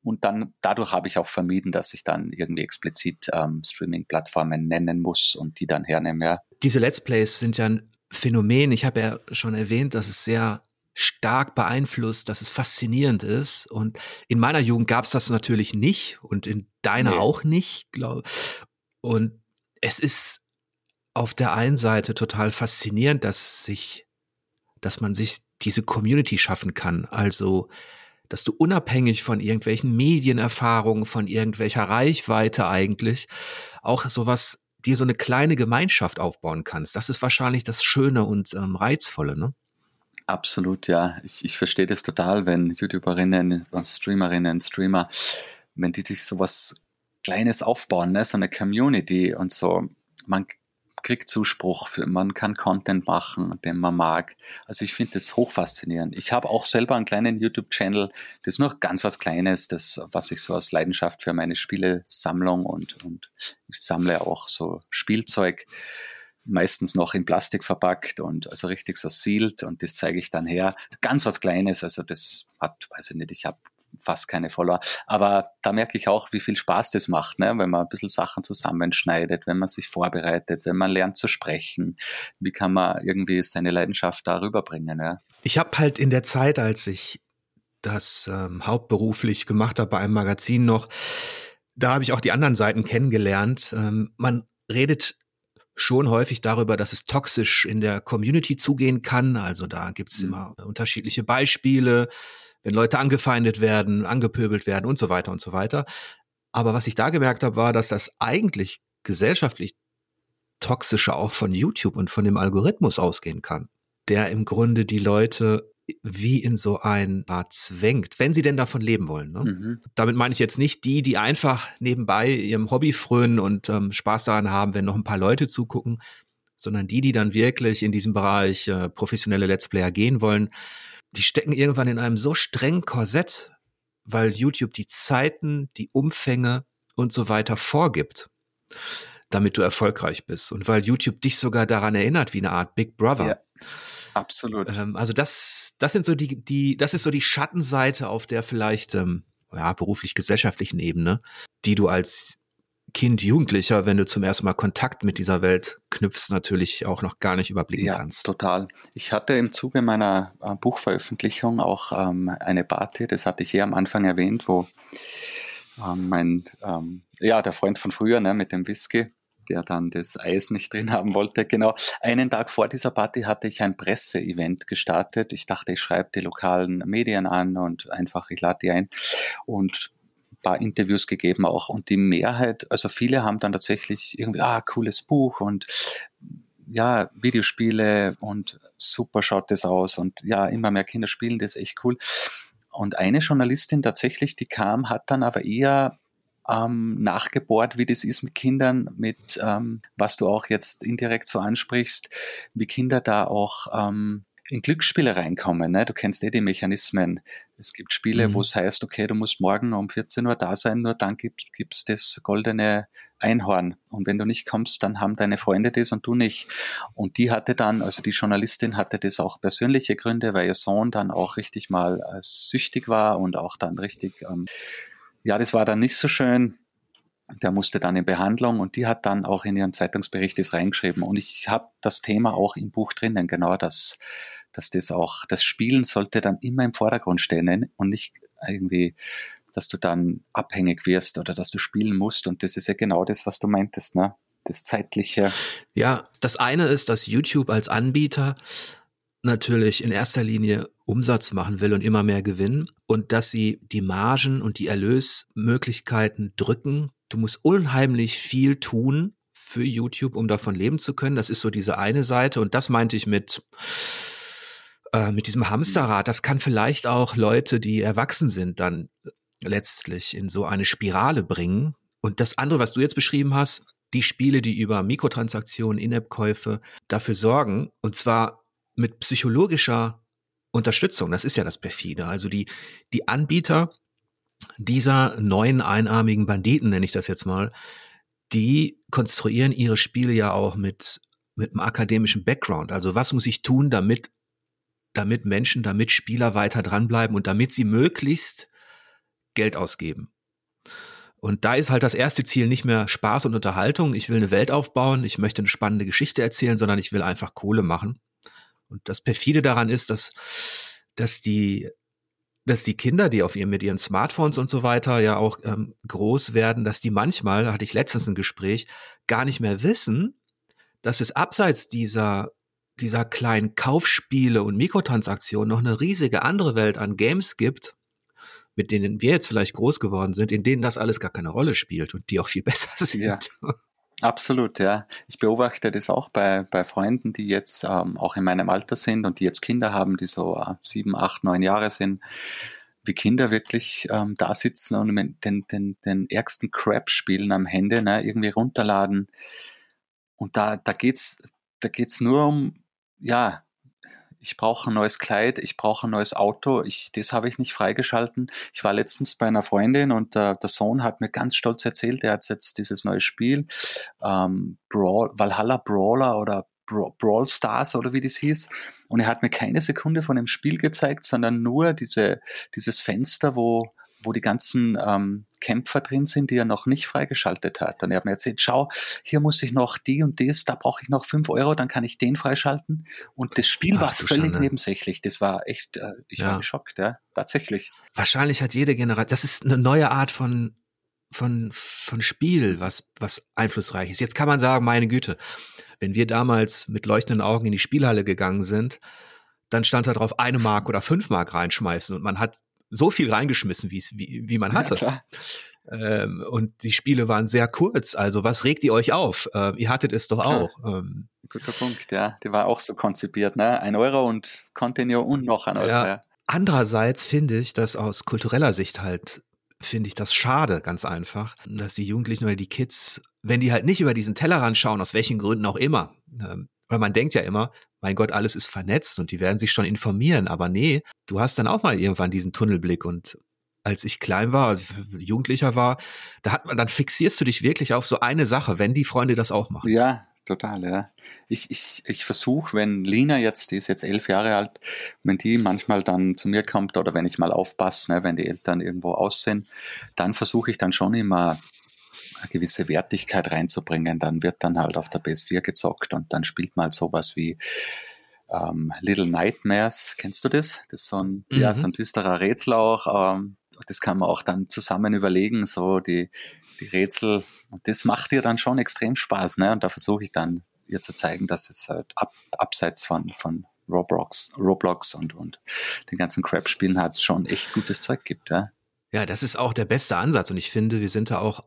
und dann dadurch habe ich auch vermieden, dass ich dann irgendwie explizit ähm, Streaming-Plattformen nennen muss und die dann hernehme. Ja. Diese Let's Plays sind ja ein Phänomen. Ich habe ja schon erwähnt, dass es sehr stark beeinflusst, dass es faszinierend ist. Und in meiner Jugend gab es das natürlich nicht und in deiner nee. auch nicht, glaube ich. Und es ist auf der einen Seite total faszinierend, dass sich, dass man sich diese Community schaffen kann. Also, dass du unabhängig von irgendwelchen Medienerfahrungen, von irgendwelcher Reichweite eigentlich auch sowas, dir so eine kleine Gemeinschaft aufbauen kannst. Das ist wahrscheinlich das Schöne und ähm, Reizvolle, ne? Absolut, ja. Ich, ich verstehe das total, wenn YouTuberinnen, Streamerinnen, Streamer wenn die sich sowas Kleines aufbauen, ne, so eine Community und so, man kriegt Zuspruch, für, man kann Content machen, den man mag. Also ich finde das hochfaszinierend. Ich habe auch selber einen kleinen YouTube-Channel, das ist nur ganz was Kleines, das, was ich so aus Leidenschaft für meine Spielesammlung und, und ich sammle auch so Spielzeug, meistens noch in Plastik verpackt und also richtig so sealed und das zeige ich dann her. Ganz was Kleines, also das hat, weiß ich nicht, ich habe fast keine Follower, aber da merke ich auch, wie viel Spaß das macht, ne? Wenn man ein bisschen Sachen zusammenschneidet, wenn man sich vorbereitet, wenn man lernt zu sprechen, wie kann man irgendwie seine Leidenschaft da rüberbringen. Ja? Ich habe halt in der Zeit, als ich das ähm, hauptberuflich gemacht habe bei einem Magazin noch, da habe ich auch die anderen Seiten kennengelernt. Ähm, man redet schon häufig darüber, dass es toxisch in der Community zugehen kann. Also da gibt es mhm. immer unterschiedliche Beispiele, wenn Leute angefeindet werden, angepöbelt werden und so weiter und so weiter. Aber was ich da gemerkt habe, war, dass das eigentlich gesellschaftlich Toxische auch von YouTube und von dem Algorithmus ausgehen kann, der im Grunde die Leute wie in so ein Bad zwängt, wenn sie denn davon leben wollen. Ne? Mhm. Damit meine ich jetzt nicht die, die einfach nebenbei ihrem Hobby frönen und ähm, Spaß daran haben, wenn noch ein paar Leute zugucken, sondern die, die dann wirklich in diesem Bereich äh, professionelle Let's Player gehen wollen, die stecken irgendwann in einem so strengen Korsett, weil YouTube die Zeiten, die Umfänge und so weiter vorgibt, damit du erfolgreich bist. Und weil YouTube dich sogar daran erinnert, wie eine Art Big Brother. Ja. Absolut. Ähm, also das, das sind so die, die, das ist so die Schattenseite auf der vielleicht ähm, ja, beruflich-gesellschaftlichen Ebene, die du als Kind, Jugendlicher, wenn du zum ersten Mal Kontakt mit dieser Welt knüpfst, natürlich auch noch gar nicht überblicken ja, kannst. Ja, total. Ich hatte im Zuge meiner äh, Buchveröffentlichung auch ähm, eine Party, das hatte ich hier am Anfang erwähnt, wo ähm, mein, ähm, ja, der Freund von früher, ne, mit dem Whisky, der dann das Eis nicht drin haben wollte. Genau, einen Tag vor dieser Party hatte ich ein Presseevent gestartet. Ich dachte, ich schreibe die lokalen Medien an und einfach, ich lade die ein und ein paar Interviews gegeben auch. Und die Mehrheit, also viele haben dann tatsächlich irgendwie, ah, cooles Buch und ja, Videospiele und super schaut das aus und ja, immer mehr Kinder spielen, das ist echt cool. Und eine Journalistin tatsächlich, die kam, hat dann aber eher Ähm, nachgebohrt, wie das ist mit Kindern, mit ähm, was du auch jetzt indirekt so ansprichst, wie Kinder da auch ähm, in Glücksspiele reinkommen. Ne? Du kennst eh die Mechanismen. Es gibt Spiele, mhm. wo es heißt, okay, du musst morgen um vierzehn Uhr da sein, nur dann gibt es das goldene Einhorn. Und wenn du nicht kommst, dann haben deine Freunde das und du nicht. Und die hatte dann, also die Journalistin hatte das auch persönliche Gründe, weil ihr Sohn dann auch richtig mal äh, süchtig war und auch dann richtig... Ähm, Ja, das war dann nicht so schön. Der musste dann in Behandlung und die hat dann auch in ihren Zeitungsbericht das reingeschrieben. Und ich habe das Thema auch im Buch drinnen, genau das, dass das auch, das Spielen sollte dann immer im Vordergrund stehen und nicht irgendwie, dass du dann abhängig wirst oder dass du spielen musst. Und das ist ja genau das, was du meintest, ne? Das Zeitliche. Ja, das eine ist, dass YouTube als Anbieter natürlich in erster Linie Umsatz machen will und immer mehr gewinnen und dass sie die Margen und die Erlösmöglichkeiten drücken. Du musst unheimlich viel tun für YouTube, um davon leben zu können. Das ist so diese eine Seite und das meinte ich mit, äh, mit diesem Hamsterrad. Das kann vielleicht auch Leute, die erwachsen sind, dann letztlich in so eine Spirale bringen. Und das andere, was du jetzt beschrieben hast, die Spiele, die über Mikrotransaktionen, In-App-Käufe dafür sorgen und zwar mit psychologischer Unterstützung, das ist ja das perfide. Also die, die Anbieter dieser neuen einarmigen Banditen, nenne ich das jetzt mal, die konstruieren ihre Spiele ja auch mit, mit einem akademischen Background. Also was muss ich tun, damit, damit Menschen, damit Spieler weiter dranbleiben und damit sie möglichst Geld ausgeben. Und da ist halt das erste Ziel nicht mehr Spaß und Unterhaltung. Ich will eine Welt aufbauen, ich möchte eine spannende Geschichte erzählen, sondern ich will einfach Kohle machen. Und das perfide daran ist, dass, dass die, dass die Kinder, die auf ihren, mit ihren Smartphones und so weiter ja auch ähm, groß werden, dass die manchmal, da hatte ich letztens ein Gespräch, gar nicht mehr wissen, dass es abseits dieser, dieser kleinen Kaufspiele und Mikrotransaktionen noch eine riesige andere Welt an Games gibt, mit denen wir jetzt vielleicht groß geworden sind, in denen das alles gar keine Rolle spielt und die auch viel besser sind. Ja. Absolut, ja. Ich beobachte das auch bei, bei Freunden, die jetzt ähm, auch in meinem Alter sind und die jetzt Kinder haben, die so äh, sieben, acht, neun Jahre sind, wie Kinder wirklich ähm, da sitzen und den, den, den ärgsten Crap spielen am Handy, ne, irgendwie runterladen. Und da, da geht's, da geht's nur um, ja, ich brauche ein neues Kleid, ich brauche ein neues Auto, ich, das habe ich nicht freigeschalten. Ich war letztens bei einer Freundin und äh, der Sohn hat mir ganz stolz erzählt, der hat jetzt dieses neue Spiel, ähm, Brawl, Valhalla Brawler oder Brawl Stars oder wie das hieß, und er hat mir keine Sekunde von dem Spiel gezeigt, sondern nur diese, dieses Fenster, wo, wo die ganzen ähm, Kämpfer drin sind, die er noch nicht freigeschaltet hat. Und er hat mir erzählt, schau, hier muss ich noch die und das, da brauche ich noch fünf Euro, dann kann ich den freischalten. Und das Spiel Ach, war völlig Schande. nebensächlich. Das war echt, äh, ich ja. war geschockt, ja, tatsächlich. Wahrscheinlich hat jede Generation, das ist eine neue Art von, von, von Spiel, was, was einflussreich ist. Jetzt kann man sagen, meine Güte, wenn wir damals mit leuchtenden Augen in die Spielhalle gegangen sind, dann stand da drauf, eine Mark oder fünf Mark reinschmeißen, und man hat so viel reingeschmissen, wie, wie man hatte. Ja, ähm, und die Spiele waren sehr kurz, also was regt ihr euch auf? Ähm, ihr hattet es doch klar. auch. Ähm, Guter Punkt, ja. Die war auch so konzipiert, ne? Ein Euro und Continue und noch ein Euro. Ja. Ja. Andererseits finde ich, dass aus kultureller Sicht halt, finde ich das schade, ganz einfach, dass die Jugendlichen oder die Kids, wenn die halt nicht über diesen Tellerrand schauen, aus welchen Gründen auch immer, ähm, weil man denkt ja immer, mein Gott, alles ist vernetzt und die werden sich schon informieren, aber nee, du hast dann auch mal irgendwann diesen Tunnelblick. Und als ich klein war, als ich Jugendlicher war, da hat man, dann fixierst du dich wirklich auf so eine Sache, wenn die Freunde das auch machen. Ja, total, ja. Ich, ich, ich versuche, wenn Lina jetzt, die ist jetzt elf Jahre alt, wenn die manchmal dann zu mir kommt oder wenn ich mal aufpasse, ne, wenn die Eltern irgendwo aus sind, dann versuche ich dann schon immer eine gewisse Wertigkeit reinzubringen. Dann wird dann halt auf der P S vier gezockt und dann spielt man halt sowas wie ähm, Little Nightmares. Kennst du das? Das ist so ein, mhm. ja, so ein düsterer Rätsel auch. Ähm, das kann man auch dann zusammen überlegen, so die, die Rätsel. Und das macht dir dann schon extrem Spaß, ne? Und da versuche ich dann ihr zu zeigen, dass es halt ab, abseits von, von Roblox, Roblox und, und den ganzen Crap-Spielen halt schon echt gutes Zeug gibt. Ja? ja, das ist auch der beste Ansatz. Und ich finde, wir sind da auch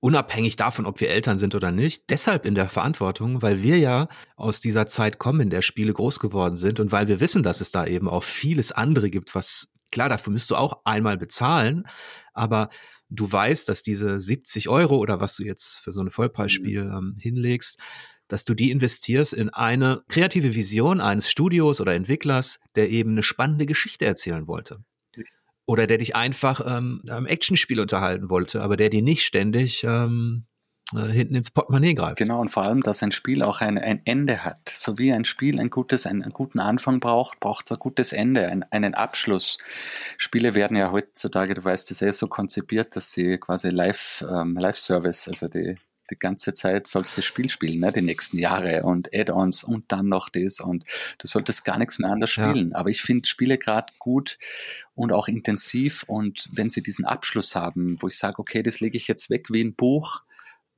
unabhängig davon, ob wir Eltern sind oder nicht, deshalb in der Verantwortung, weil wir ja aus dieser Zeit kommen, in der Spiele groß geworden sind, und weil wir wissen, dass es da eben auch vieles andere gibt, was, klar, dafür müsst du auch einmal bezahlen, aber du weißt, dass diese siebzig Euro oder was du jetzt für so ein Vollpreisspiel ähm, hinlegst, dass du die investierst in eine kreative Vision eines Studios oder Entwicklers, der eben eine spannende Geschichte erzählen wollte. Oder der dich einfach ähm, am Actionspiel unterhalten wollte, aber der dir nicht ständig ähm, äh, hinten ins Portemonnaie greift. Genau, und vor allem, dass ein Spiel auch ein, ein Ende hat. So wie ein Spiel ein gutes, einen, einen guten Anfang braucht, braucht es ein gutes Ende, ein, einen Abschluss. Spiele werden ja heutzutage, du weißt, das ist eh so konzipiert, dass sie quasi Live, ähm, Live-Service, also die die ganze Zeit sollst du das Spiel spielen, ne, die nächsten Jahre, und Add-ons und dann noch das, und du solltest gar nichts mehr anders spielen. Ja. Aber ich finde Spiele gerade gut und auch intensiv, und wenn sie diesen Abschluss haben, wo ich sage, okay, das lege ich jetzt weg wie ein Buch,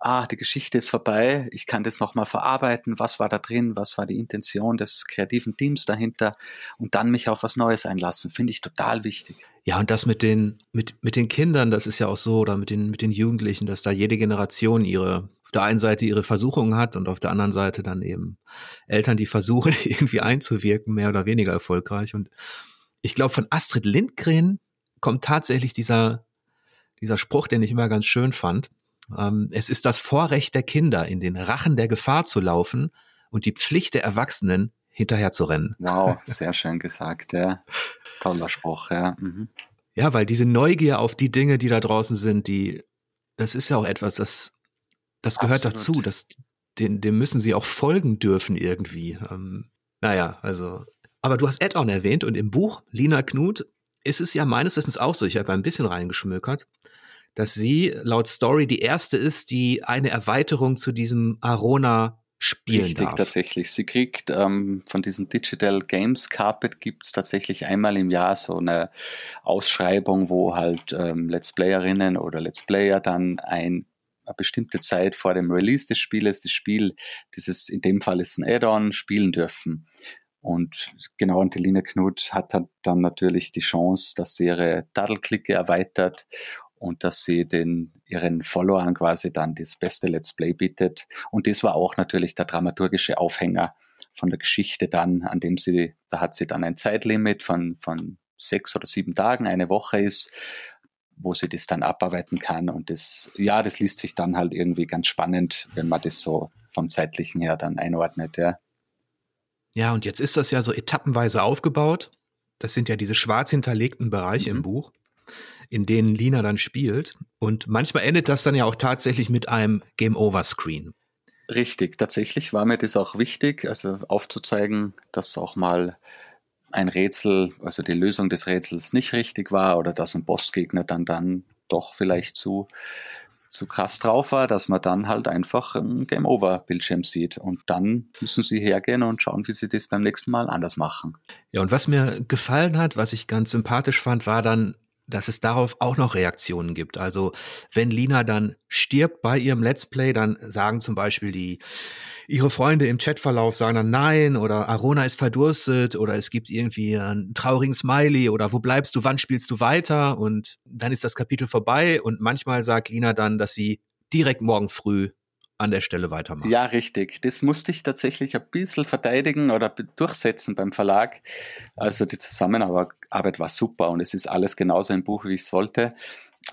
ah, die Geschichte ist vorbei, ich kann das nochmal verarbeiten, was war da drin, was war die Intention des kreativen Teams dahinter, und dann mich auf was Neues einlassen, finde ich total wichtig. Ja, und das mit den, mit, mit den Kindern, das ist ja auch so, oder mit den, mit den Jugendlichen, dass da jede Generation ihre, auf der einen Seite ihre Versuchungen hat und auf der anderen Seite dann eben Eltern, die versuchen, irgendwie einzuwirken, mehr oder weniger erfolgreich. Und ich glaube, von Astrid Lindgren kommt tatsächlich dieser, dieser Spruch, den ich immer ganz schön fand. Es ist das Vorrecht der Kinder, in den Rachen der Gefahr zu laufen, und die Pflicht der Erwachsenen, hinterher zu rennen. Wow, sehr schön gesagt, ja. Toller Spruch, ja. Mhm. Ja, weil diese Neugier auf die Dinge, die da draußen sind, die, das ist ja auch etwas, das, das gehört Absolut. dazu, das, dem, dem müssen sie auch folgen dürfen irgendwie. Ähm, naja, also, aber du hast Add-on erwähnt, und im Buch Lina Knuth ist es ja meines Wissens auch so, ich habe ein bisschen reingeschmökert, dass sie laut Story die erste ist, die eine Erweiterung zu diesem Arona spielen Richtig, darf. Tatsächlich. Sie kriegt ähm, von diesem Digital Games Carpet gibt es tatsächlich einmal im Jahr so eine Ausschreibung, wo halt ähm, Let's Playerinnen oder Let's Player dann ein, eine bestimmte Zeit vor dem Release des Spieles, das Spiel, dieses, in dem Fall ist ein Add-on, spielen dürfen. Und genau, und die Lina Knuth hat dann natürlich die Chance, dass sie ihre Daddle-Clique erweitert und dass sie den ihren Followern quasi dann das beste Let's Play bietet. Und das war auch natürlich der dramaturgische Aufhänger von der Geschichte dann, an dem sie, da hat sie dann ein Zeitlimit von von sechs oder sieben Tagen, eine Woche ist, wo sie das dann abarbeiten kann. Und das, ja, das liest sich dann halt irgendwie ganz spannend, wenn man das so vom zeitlichen her dann einordnet, ja. Ja, und jetzt ist das ja so etappenweise aufgebaut. Das sind ja diese schwarz hinterlegten Bereiche mhm. im Buch, in denen Lina dann spielt. Und manchmal endet das dann ja auch tatsächlich mit einem Game-Over-Screen. Richtig, tatsächlich war mir das auch wichtig, also aufzuzeigen, dass auch mal ein Rätsel, also die Lösung des Rätsels nicht richtig war oder dass ein Bossgegner dann, dann doch vielleicht zu, zu krass drauf war, dass man dann halt einfach einen Game-Over-Bildschirm sieht. Und dann müssen sie hergehen und schauen, wie sie das beim nächsten Mal anders machen. Ja, und was mir gefallen hat, was ich ganz sympathisch fand, war dann, dass es darauf auch noch Reaktionen gibt. Also wenn Lina dann stirbt bei ihrem Let's Play, dann sagen zum Beispiel die ihre Freunde im Chatverlauf, sagen dann nein oder Arona ist verdurstet oder es gibt irgendwie einen traurigen Smiley oder wo bleibst du, wann spielst du weiter? Und dann ist das Kapitel vorbei und manchmal sagt Lina dann, dass sie direkt morgen früh an der Stelle weitermacht. Ja, richtig. Das musste ich tatsächlich ein bisschen verteidigen oder durchsetzen beim Verlag. Also die Zusammenarbeit war super und es ist alles genauso im Buch, wie ich es wollte.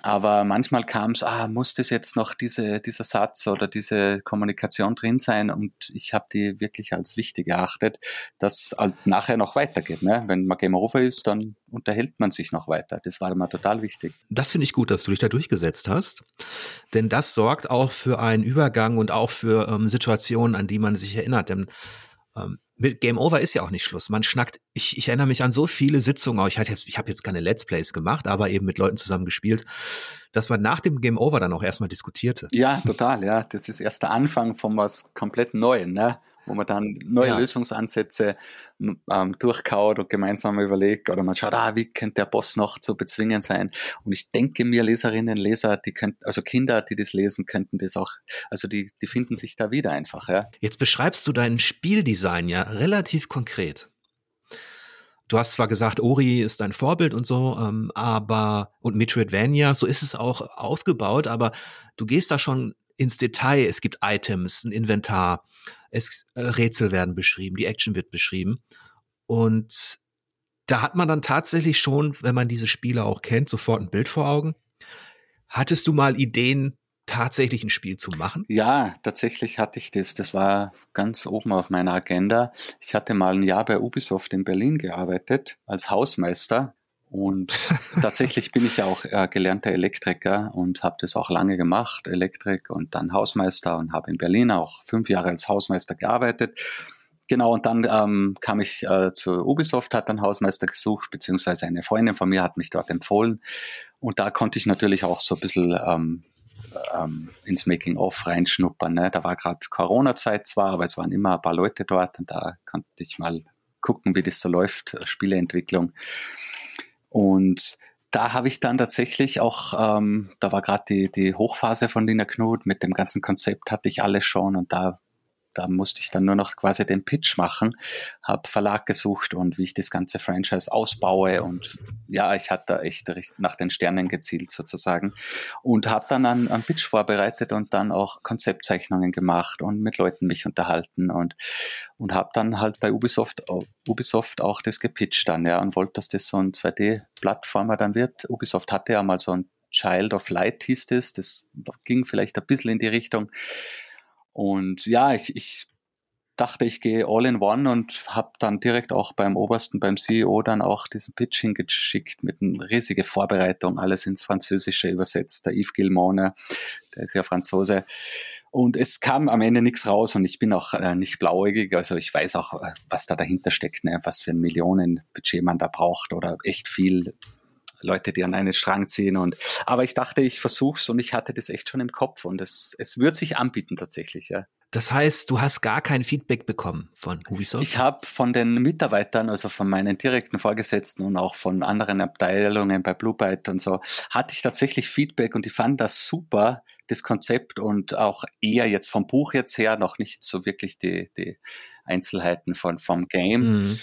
Aber manchmal kam es, ah, muss das jetzt noch diese, dieser Satz oder diese Kommunikation drin sein? Und ich habe die wirklich als wichtig erachtet, dass halt nachher noch weitergeht. Ne? Wenn man Game Over ist, dann unterhält man sich noch weiter. Das war immer total wichtig. Das finde ich gut, dass du dich da durchgesetzt hast. Denn das sorgt auch für einen Übergang und auch für ähm, Situationen, an die man sich erinnert. Denn ähm, mit Game Over ist ja auch nicht Schluss. Man schnackt, ich, ich erinnere mich an so viele Sitzungen, ich, ich habe jetzt keine Let's Plays gemacht, aber eben mit Leuten zusammen gespielt, dass man nach dem Game Over dann auch erstmal diskutierte. Ja, total, ja. Das ist erst der Anfang von was komplett Neuem, ne? Wo man dann neue ja. Lösungsansätze ähm, durchkaut und gemeinsam überlegt oder man schaut, ah, wie könnte der Boss noch zu bezwingen sein? Und ich denke mir, Leserinnen, Leser, die könnten, also Kinder, die das lesen, könnten das auch, also die, die finden sich da wieder einfach, ja. Jetzt beschreibst du dein Spieldesign ja relativ konkret. Du hast zwar gesagt, Ori ist dein Vorbild und so, ähm, aber, und Metroidvania, so ist es auch aufgebaut, aber du gehst da schon ins Detail. Es gibt Items, ein Inventar, es, äh, Rätsel werden beschrieben, die Action wird beschrieben. Und da hat man dann tatsächlich schon, wenn man diese Spiele auch kennt, sofort ein Bild vor Augen. Hattest du mal Ideen, tatsächlich ein Spiel zu machen? Ja, tatsächlich hatte ich das. Das war ganz oben auf meiner Agenda. Ich hatte mal ein Jahr bei Ubisoft in Berlin gearbeitet als Hausmeister. Und tatsächlich bin ich ja auch äh, gelernter Elektriker und habe das auch lange gemacht, Elektrik und dann Hausmeister und habe in Berlin auch fünf Jahre als Hausmeister gearbeitet. Genau, und dann ähm, kam ich äh, zu Ubisoft, hat dann Hausmeister gesucht, beziehungsweise eine Freundin von mir hat mich dort empfohlen. Und da konnte ich natürlich auch so ein bisschen ähm, ähm, ins Making-of reinschnuppern. Ne? Da war gerade Corona-Zeit zwar, aber es waren immer ein paar Leute dort und da konnte ich mal gucken, wie das so läuft, Spieleentwicklung. Und da habe ich dann tatsächlich auch, ähm, da war gerade die, die Hochphase von Lina Knuth, mit dem ganzen Konzept hatte ich alles schon und da, da musste ich dann nur noch quasi den Pitch machen, habe Verlag gesucht und wie ich das ganze Franchise ausbaue und ja, ich hatte echt nach den Sternen gezielt sozusagen und habe dann einen, einen Pitch vorbereitet und dann auch Konzeptzeichnungen gemacht und mit Leuten mich unterhalten und und habe dann halt bei Ubisoft Ubisoft auch das gepitcht dann, ja, und wollte, dass das so ein zwei D-Plattformer dann wird. Ubisoft hatte ja mal so ein Child of Light hieß das, das ging vielleicht ein bisschen in die Richtung. Und ja, ich, ich dachte, ich gehe all in one und habe dann direkt auch beim Obersten, beim C E O dann auch diesen Pitch hingeschickt mit einer riesigen Vorbereitung, alles ins Französische übersetzt, der Yves Guillemone, der ist ja Franzose. Und es kam am Ende nichts raus und ich bin auch äh, nicht blauäugig, also ich weiß auch, was da dahinter steckt, ne? Was für ein Millionenbudget man da braucht oder echt viel Leute, die an einen Strang ziehen und, aber ich dachte, ich versuch's und ich hatte das echt schon im Kopf und es, es wird sich anbieten tatsächlich, ja. Das heißt, du hast gar kein Feedback bekommen von Ubisoft? Ich habe von den Mitarbeitern, also von meinen direkten Vorgesetzten und auch von anderen Abteilungen bei Blue Byte und so, hatte ich tatsächlich Feedback und die fanden das super, das Konzept und auch eher jetzt vom Buch jetzt her noch nicht so wirklich die, die Einzelheiten von, vom Game. Mhm.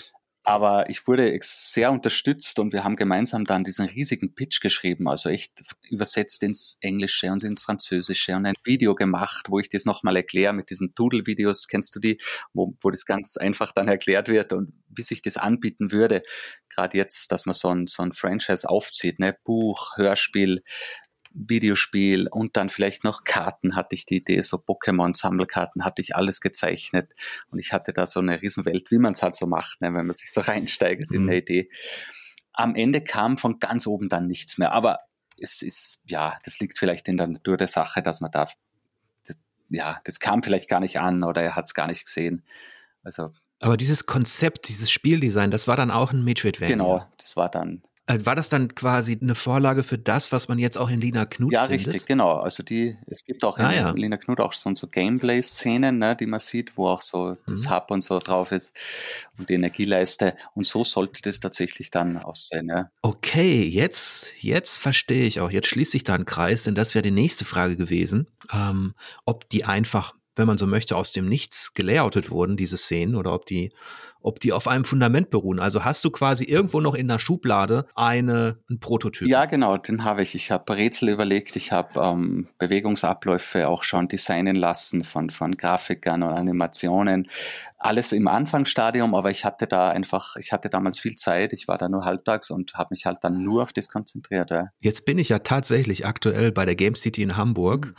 Aber ich wurde sehr unterstützt und wir haben gemeinsam dann diesen riesigen Pitch geschrieben, also echt übersetzt ins Englische und ins Französische und ein Video gemacht, wo ich das nochmal erkläre mit diesen Doodle-Videos, kennst du die, wo, wo das ganz einfach dann erklärt wird und wie sich das anbieten würde, gerade jetzt, dass man so ein, so ein Franchise aufzieht, ne, Buch, Hörspiel, Videospiel und dann vielleicht noch Karten hatte ich die Idee, so Pokémon-Sammelkarten hatte ich alles gezeichnet und ich hatte da so eine Riesenwelt, wie man es halt so macht, ne, wenn man sich so reinsteigert mhm. in eine Idee. Am Ende kam von ganz oben dann nichts mehr, aber es ist, ja, das liegt vielleicht in der Natur der Sache, dass man da, das, ja, das kam vielleicht gar nicht an oder er hat es gar nicht gesehen, also. Aber dieses Konzept, dieses Spieldesign, das war dann auch ein Metroidvania. Genau, das war dann. War das dann quasi eine Vorlage für das, was man jetzt auch in Lina Knuth ja, findet? Ja, richtig, genau. Also die, es gibt auch ah, in ja. Lina Knuth auch so, so Gameplay-Szenen, ne, die man sieht, wo auch so das mhm. Hub und so drauf ist und die Energieleiste. Und so sollte das tatsächlich dann aussehen. Ja. Okay, jetzt, jetzt verstehe ich auch. Jetzt schließt sich da ein Kreis, denn das wäre die nächste Frage gewesen, ähm, ob die einfach, wenn man so möchte, aus dem Nichts gelayoutet wurden, diese Szenen, oder ob die, ob die auf einem Fundament beruhen. Also hast du quasi irgendwo noch in der Schublade eine, einen Prototyp? Ja, genau, den habe ich. Ich habe Rätsel überlegt, ich habe ähm, Bewegungsabläufe auch schon designen lassen von, von Grafikern und Animationen. Alles im Anfangsstadium, aber ich hatte da einfach, ich hatte damals viel Zeit, ich war da nur halbtags und habe mich halt dann nur auf das konzentriert. Ja. Jetzt bin ich ja tatsächlich aktuell bei der Game City in Hamburg.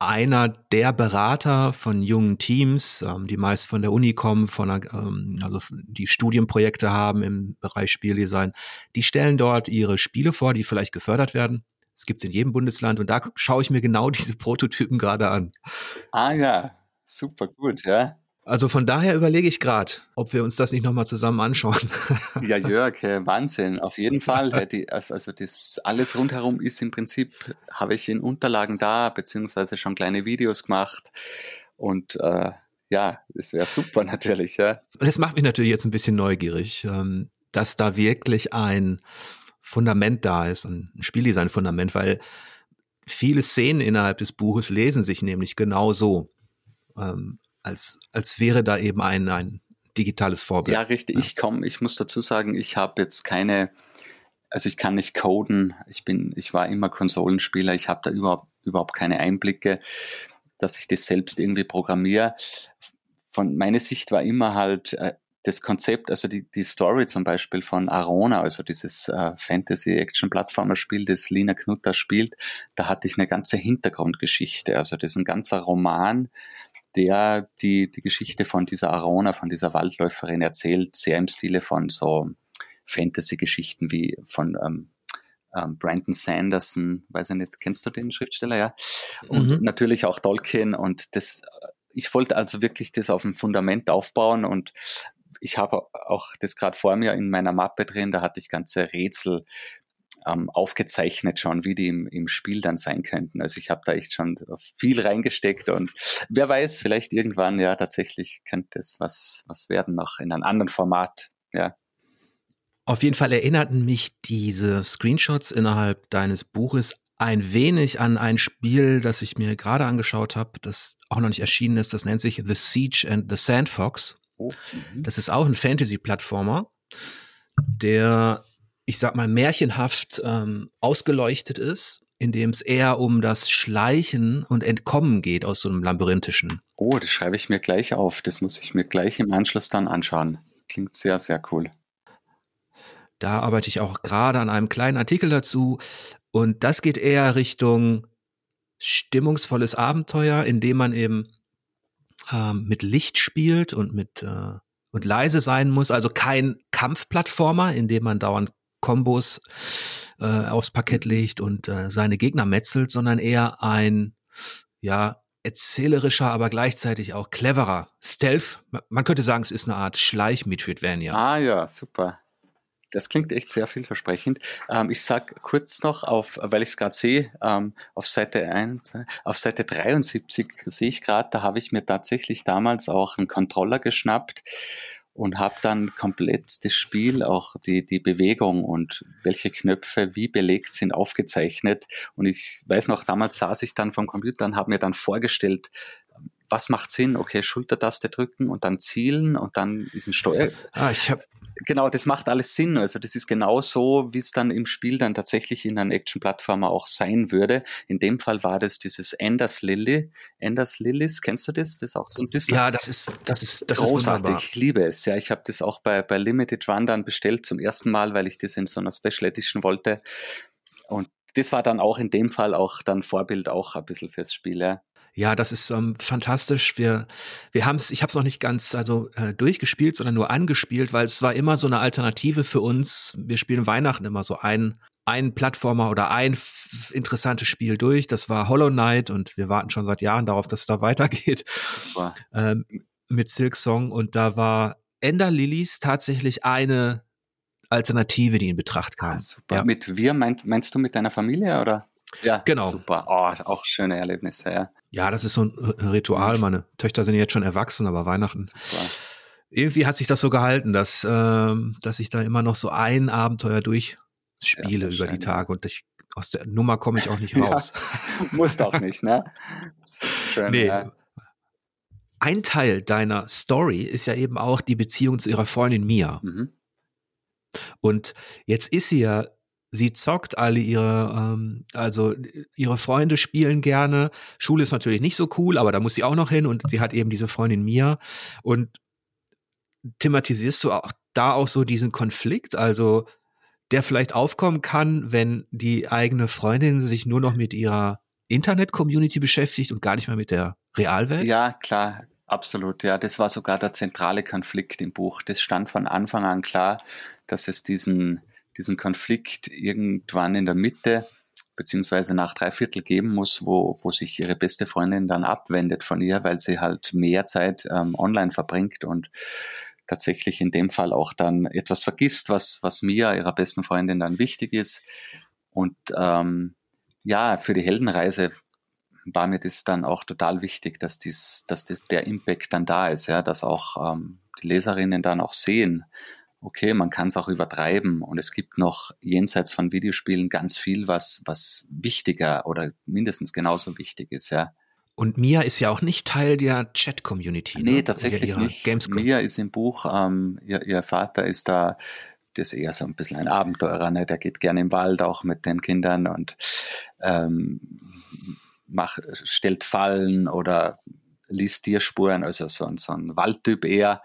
Einer der Berater von jungen Teams, ähm, die meist von der Uni kommen, von einer, ähm, also die Studienprojekte haben im Bereich Spieldesign, die stellen dort ihre Spiele vor, die vielleicht gefördert werden. Das gibt es in jedem Bundesland und da schaue ich mir genau diese Prototypen gerade an. Ah ja, super gut, ja. Also von daher überlege ich gerade, ob wir uns das nicht nochmal zusammen anschauen. Ja, Jörg, Wahnsinn, auf jeden Fall. Die, also das alles rundherum ist im Prinzip, habe ich in Unterlagen da, beziehungsweise schon kleine Videos gemacht und äh, ja, es wäre super natürlich. Ja. Das macht mich natürlich jetzt ein bisschen neugierig, ähm, dass da wirklich ein Fundament da ist, ein Spieldesign-Fundament, weil viele Szenen innerhalb des Buches lesen sich nämlich genau so. Ähm, Als, als wäre da eben ein, ein digitales Vorbild. Ja, richtig. Ja. Ich komme, ich muss dazu sagen, ich habe jetzt keine, also ich kann nicht coden. Ich bin, ich war immer Konsolenspieler. Ich habe da überhaupt, überhaupt keine Einblicke, dass ich das selbst irgendwie programmiere. Von meiner Sicht war immer halt äh, das Konzept, also die, die Story zum Beispiel von Arona, also dieses äh, Fantasy-Action-Plattformer-Spiel, das Lina Knuth da spielt, da hatte ich eine ganze Hintergrundgeschichte. Also das ist ein ganzer Roman, der die, die Geschichte von dieser Arona, von dieser Waldläuferin erzählt, sehr im Stile von so Fantasy-Geschichten wie von ähm, ähm, Brandon Sanderson, weiß ich nicht, kennst du den Schriftsteller, ja? Und mhm. natürlich auch Tolkien und das, ich wollte also wirklich das auf dem Fundament aufbauen und ich habe auch das gerade vor mir in meiner Mappe drin, da hatte ich ganze Rätsel ähm, aufgezeichnet schon, wie die im, im Spiel dann sein könnten. Also ich habe da echt schon viel reingesteckt und wer weiß, vielleicht irgendwann, ja, tatsächlich könnte es was, was werden noch in einem anderen Format, ja. Auf jeden Fall erinnerten mich diese Screenshots innerhalb deines Buches ein wenig an ein Spiel, das ich mir gerade angeschaut habe, das auch noch nicht erschienen ist, das nennt sich The Siege and the Sandfox. Oh. Das ist auch ein Fantasy-Plattformer, der, ich sag mal, märchenhaft ähm, ausgeleuchtet ist, indem es eher um das Schleichen und Entkommen geht aus so einem labyrinthischen. Oh, das schreibe ich mir gleich auf. Das muss ich mir gleich im Anschluss dann anschauen. Klingt sehr, sehr cool. Da arbeite ich auch gerade an einem kleinen Artikel dazu. Und das geht eher Richtung stimmungsvolles Abenteuer, indem man eben ähm, mit Licht spielt und mit äh, und leise sein muss. Also kein Kampfplattformer, indem man dauernd Kombos äh, aufs Parkett legt und äh, seine Gegner metzelt, sondern eher ein, ja, erzählerischer, aber gleichzeitig auch cleverer Stealth. Man könnte sagen, es ist eine Art Schleich-Metroidvania. Ah ja, super. Das klingt echt sehr vielversprechend. Ähm, ich sag kurz noch, auf, weil ich es gerade sehe, ähm, auf Seite eins, auf Seite dreiundsiebzig sehe ich gerade, da habe ich mir tatsächlich damals auch einen Controller geschnappt und habe dann komplett das Spiel, auch die die Bewegung und welche Knöpfe wie belegt sind, aufgezeichnet. Und ich weiß noch, damals saß ich dann vom Computer und habe mir dann vorgestellt, was macht Sinn? Okay, Schultertaste drücken und dann zielen und dann ist ein Steuer. Ah, ich hab Genau, das macht alles Sinn. Also das ist genau so, wie es dann im Spiel dann tatsächlich in einem Action-Plattformer auch sein würde. In dem Fall war das dieses Ender Lilies. Ender Lilies, kennst du das? Das ist auch so ein Düster. Ja, das ist das ist das großartig. Ist ich liebe es. Ja, ich habe das auch bei bei Limited Run dann bestellt zum ersten Mal, weil ich das in so einer Special Edition wollte. Und das war dann auch in dem Fall auch dann Vorbild auch ein bisschen fürs Spiel, ja. Ja, das ist ähm, fantastisch. Wir, wir haben's, ich habe es noch nicht ganz also äh, durchgespielt, sondern nur angespielt, weil es war immer so eine Alternative für uns. Wir spielen Weihnachten immer so ein, ein Plattformer oder ein f- interessantes Spiel durch. Das war Hollow Knight und wir warten schon seit Jahren darauf, dass es da weitergeht. Super. Ähm, mit Silksong. Und da war Ender Lilies tatsächlich eine Alternative, die in Betracht kam. Super. Ja. Mit wir meinst, meinst du mit deiner Familie oder? Ja, genau. Super. Oh, auch schöne Erlebnisse, ja. Ja, das ist so ein Ritual. Meine Töchter sind jetzt schon erwachsen, aber Weihnachten. Super. Irgendwie hat sich das so gehalten, dass, ähm, dass ich da immer noch so ein Abenteuer durchspiele über die Tage und ich, aus der Nummer komme ich auch nicht raus. Ja, musst auch nicht, ne? Schön, nee. Ja. Ein Teil deiner Story ist ja eben auch die Beziehung zu ihrer Freundin Mia. Mhm. Und jetzt ist sie ja Sie zockt alle ihre, ähm, also ihre Freunde spielen gerne. Schule ist natürlich nicht so cool, aber da muss sie auch noch hin. Und sie hat eben diese Freundin Mia. Und thematisierst du auch da auch so diesen Konflikt, also der vielleicht aufkommen kann, wenn die eigene Freundin sich nur noch mit ihrer Internet-Community beschäftigt und gar nicht mehr mit der Realwelt? Ja, klar, absolut. Ja, das war sogar der zentrale Konflikt im Buch. Das stand von Anfang an klar, dass es diesen diesen Konflikt irgendwann in der Mitte beziehungsweise nach drei Viertel geben muss, wo wo sich ihre beste Freundin dann abwendet von ihr, weil sie halt mehr Zeit ähm, online verbringt und tatsächlich in dem Fall auch dann etwas vergisst, was was Mia, ihrer besten Freundin, dann wichtig ist. Und ähm, ja, für die Heldenreise war mir das dann auch total wichtig, dass dies, dass das, der Impact dann da ist, ja, dass auch ähm, die Leserinnen dann auch sehen, okay, man kann es auch übertreiben und es gibt noch jenseits von Videospielen ganz viel, was, was wichtiger oder mindestens genauso wichtig ist, ja. Und Mia ist ja auch nicht Teil der Chat-Community. Nee, ne? Tatsächlich nicht. Gamescom. Mia ist im Buch, ähm, ihr, ihr Vater ist da, der ist eher so ein bisschen ein Abenteurer, ne? Der geht gerne im Wald auch mit den Kindern und ähm, macht, stellt Fallen oder liest Tierspuren, also so ein, so ein Waldtyp eher.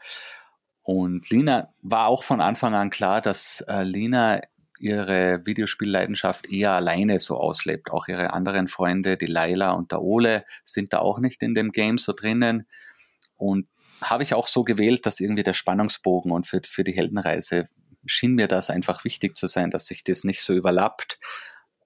Und Lina war auch von Anfang an klar, dass äh, Lina ihre Videospielleidenschaft eher alleine so auslebt. Auch ihre anderen Freunde, die Laila und der Ole, sind da auch nicht in dem Game so drinnen. Und habe ich auch so gewählt, dass irgendwie der Spannungsbogen und für, für die Heldenreise schien mir das einfach wichtig zu sein, dass sich das nicht so überlappt.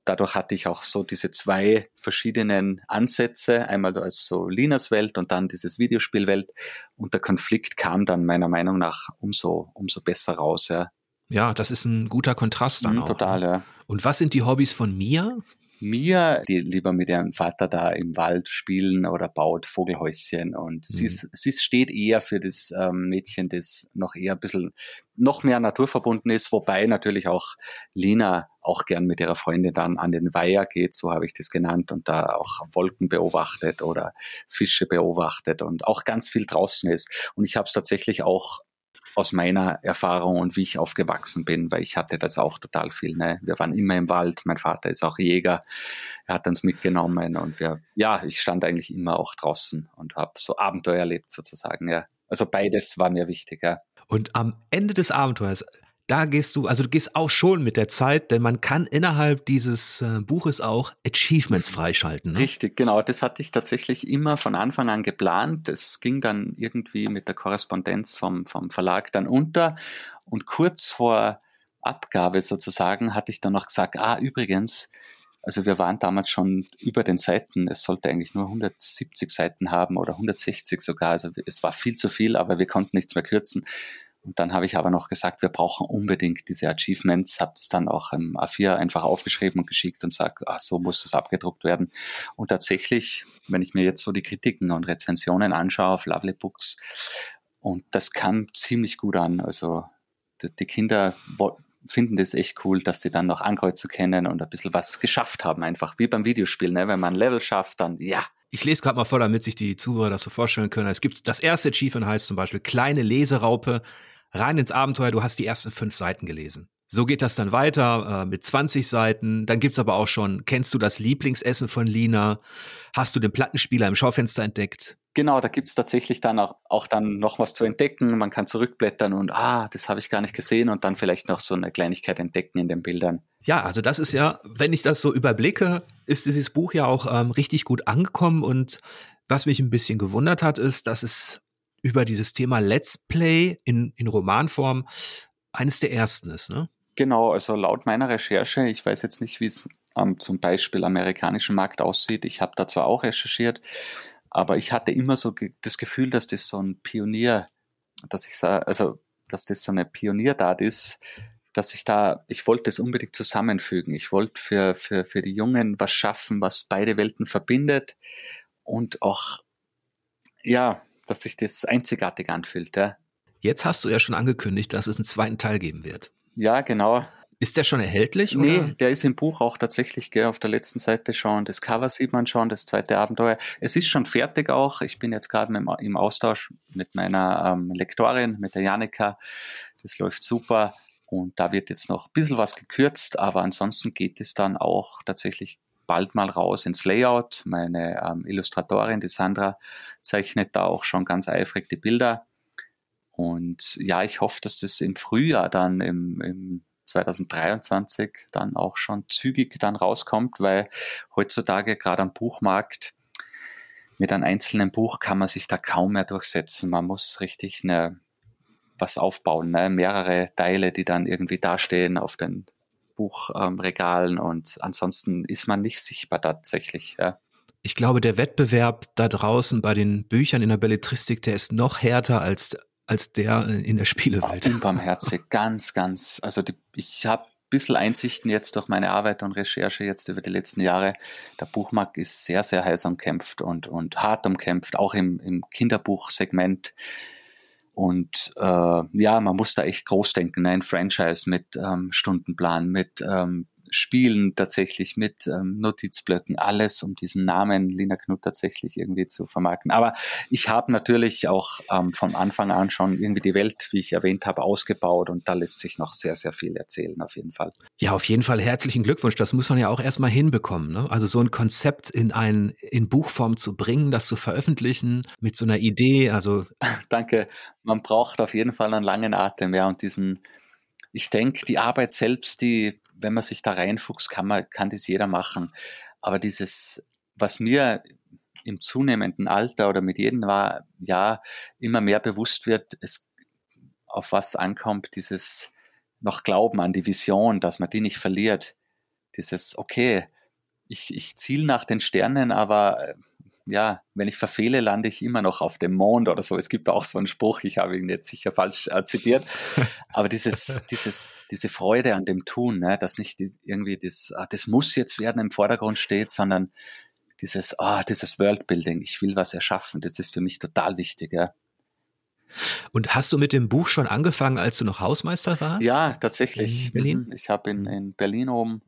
Dadurch hatte ich auch so diese zwei verschiedenen Ansätze, einmal als so Linas Welt und dann dieses Videospielwelt. Und der Konflikt kam dann meiner Meinung nach umso, umso besser raus. Ja, ja, das ist ein guter Kontrast dann mhm, auch. Total, ne? Ja. Und was sind die Hobbys von Mia? Mia, die lieber mit ihrem Vater da im Wald spielen oder baut Vogelhäuschen. Und mhm. sie, ist, sie steht eher für das ähm, Mädchen, das noch eher ein bisschen, noch mehr naturverbunden ist. Wobei natürlich auch Lina auch gern mit ihrer Freundin dann an den Weiher geht, so habe ich das genannt, und da auch Wolken beobachtet oder Fische beobachtet und auch ganz viel draußen ist. Und ich habe es tatsächlich auch aus meiner Erfahrung und wie ich aufgewachsen bin, weil ich hatte das auch total viel. Ne? Wir waren immer im Wald, mein Vater ist auch Jäger, er hat uns mitgenommen und wir, ja, ich stand eigentlich immer auch draußen und habe so Abenteuer erlebt sozusagen. Ja. Also beides war mir wichtig. Ja. Und am Ende des Abenteuers, da gehst du, also du gehst auch schon mit der Zeit, denn man kann innerhalb dieses äh, Buches auch Achievements freischalten. Ne? Richtig, genau. Das hatte ich tatsächlich immer von Anfang an geplant. Es ging dann irgendwie mit der Korrespondenz vom, vom Verlag dann unter. Und kurz vor Abgabe sozusagen hatte ich dann noch gesagt, ah, übrigens, also wir waren damals schon über den Seiten, es sollte eigentlich nur hundertsiebzig Seiten haben oder hundertsechzig sogar. Also es war viel zu viel, aber wir konnten nichts mehr kürzen. Und dann habe ich aber noch gesagt, wir brauchen unbedingt diese Achievements, habe es dann auch im A vier einfach aufgeschrieben und geschickt und sagt, ach, so muss das abgedruckt werden. Und tatsächlich, wenn ich mir jetzt so die Kritiken und Rezensionen anschaue auf Lovely Books, und das kam ziemlich gut an. Also die Kinder finden das echt cool, dass sie dann noch ankreuzen können und ein bisschen was geschafft haben, einfach wie beim Videospiel, ne? Wenn man ein Level schafft, dann ja. Ich lese gerade mal vor, damit sich die Zuhörer das so vorstellen können. Es gibt das erste Achievement, heißt zum Beispiel kleine Leseraupe, rein ins Abenteuer, du hast die ersten fünf Seiten gelesen. So geht das dann weiter äh, mit zwanzig Seiten. Dann gibt's aber auch schon, kennst du das Lieblingsessen von Lina? Hast du den Plattenspieler im Schaufenster entdeckt? Genau, da gibt's tatsächlich dann auch, auch dann noch was zu entdecken. Man kann zurückblättern und ah, das habe ich gar nicht gesehen und dann vielleicht noch so eine Kleinigkeit entdecken in den Bildern. Ja, also das ist ja, wenn ich das so überblicke, ist dieses Buch ja auch ähm, richtig gut angekommen. Und was mich ein bisschen gewundert hat, ist, dass es über dieses Thema Let's Play in, in Romanform eines der ersten ist, ne? Genau, also laut meiner Recherche, ich weiß jetzt nicht, wie es ähm, zum Beispiel amerikanischen Markt aussieht, ich habe da zwar auch recherchiert, aber ich hatte immer so ge- das Gefühl, dass das so ein Pionier, dass ich sa- also dass das so eine Pioniertat ist, dass ich da, ich wollte das unbedingt zusammenfügen, ich wollte für, für, für die Jungen was schaffen, was beide Welten verbindet und auch, ja, dass sich das einzigartig anfühlt, ja. Jetzt hast du ja schon angekündigt, dass es einen zweiten Teil geben wird. Ja, genau. Ist der schon erhältlich? Nee, oder? Der ist im Buch auch tatsächlich, gell, auf der letzten Seite schon. Das Cover sieht man schon, das zweite Abenteuer. Es ist schon fertig auch. Ich bin jetzt gerade im, im Austausch mit meiner ähm, Lektorin, mit der Janika. Das läuft super. Und da wird jetzt noch ein bisschen was gekürzt. Aber ansonsten geht es dann auch tatsächlich bald mal raus ins Layout. Meine ähm, Illustratorin, die Sandra, zeichnet da auch schon ganz eifrig die Bilder. Und ja, ich hoffe, dass das im Frühjahr dann im, im zwanzig dreiundzwanzig dann auch schon zügig dann rauskommt, weil heutzutage gerade am Buchmarkt mit einem einzelnen Buch kann man sich da kaum mehr durchsetzen. Man muss richtig eine, was aufbauen, ne? Mehrere Teile, die dann irgendwie dastehen auf den Buchregalen ähm, und ansonsten ist man nicht sichtbar tatsächlich, ja. Ich glaube, der Wettbewerb da draußen bei den Büchern in der Belletristik, der ist noch härter als als der in der Spielewelt. Unbarmherzig, ganz, ganz. Also die, ich habe ein bisschen Einsichten jetzt durch meine Arbeit und Recherche jetzt über die letzten Jahre. Der Buchmarkt ist sehr, sehr heiß umkämpft und, und hart umkämpft, auch im, im Kinderbuchsegment. Und äh, ja, man muss da echt groß denken, ne? Ein Franchise mit ähm, Stundenplan, mit ähm, Spielen tatsächlich, mit ähm, Notizblöcken, alles, um diesen Namen Lina Knuth tatsächlich irgendwie zu vermarkten. Aber ich habe natürlich auch ähm, von Anfang an schon irgendwie die Welt, wie ich erwähnt habe, ausgebaut und da lässt sich noch sehr, sehr viel erzählen, auf jeden Fall. Ja, auf jeden Fall herzlichen Glückwunsch. Das muss man ja auch erstmal hinbekommen, ne? Also so ein Konzept in ein, in Buchform zu bringen, das zu veröffentlichen, mit so einer Idee, also. Danke. Man braucht auf jeden Fall einen langen Atem, ja, und diesen, ich denke, die Arbeit selbst, die, wenn man sich da reinfuchst, kann man, kann das jeder machen. Aber dieses, was mir im zunehmenden Alter oder mit jedem Jahr immer mehr bewusst wird, es, auf was ankommt, dieses noch Glauben an die Vision, dass man die nicht verliert. Dieses, okay, ich, ich ziele nach den Sternen, aber ja, wenn ich verfehle, lande ich immer noch auf dem Mond oder so. Es gibt auch so einen Spruch, ich habe ihn jetzt sicher falsch äh, zitiert, aber dieses, dieses, diese Freude an dem Tun, ne, dass nicht die, irgendwie das, ah, das muss jetzt werden im Vordergrund steht, sondern dieses, ah, dieses Worldbuilding, ich will was erschaffen, das ist für mich total wichtig, ja. Und hast du mit dem Buch schon angefangen, als du noch Hausmeister warst? Ja, tatsächlich. In Berlin? Ich habe in, in Berlin oben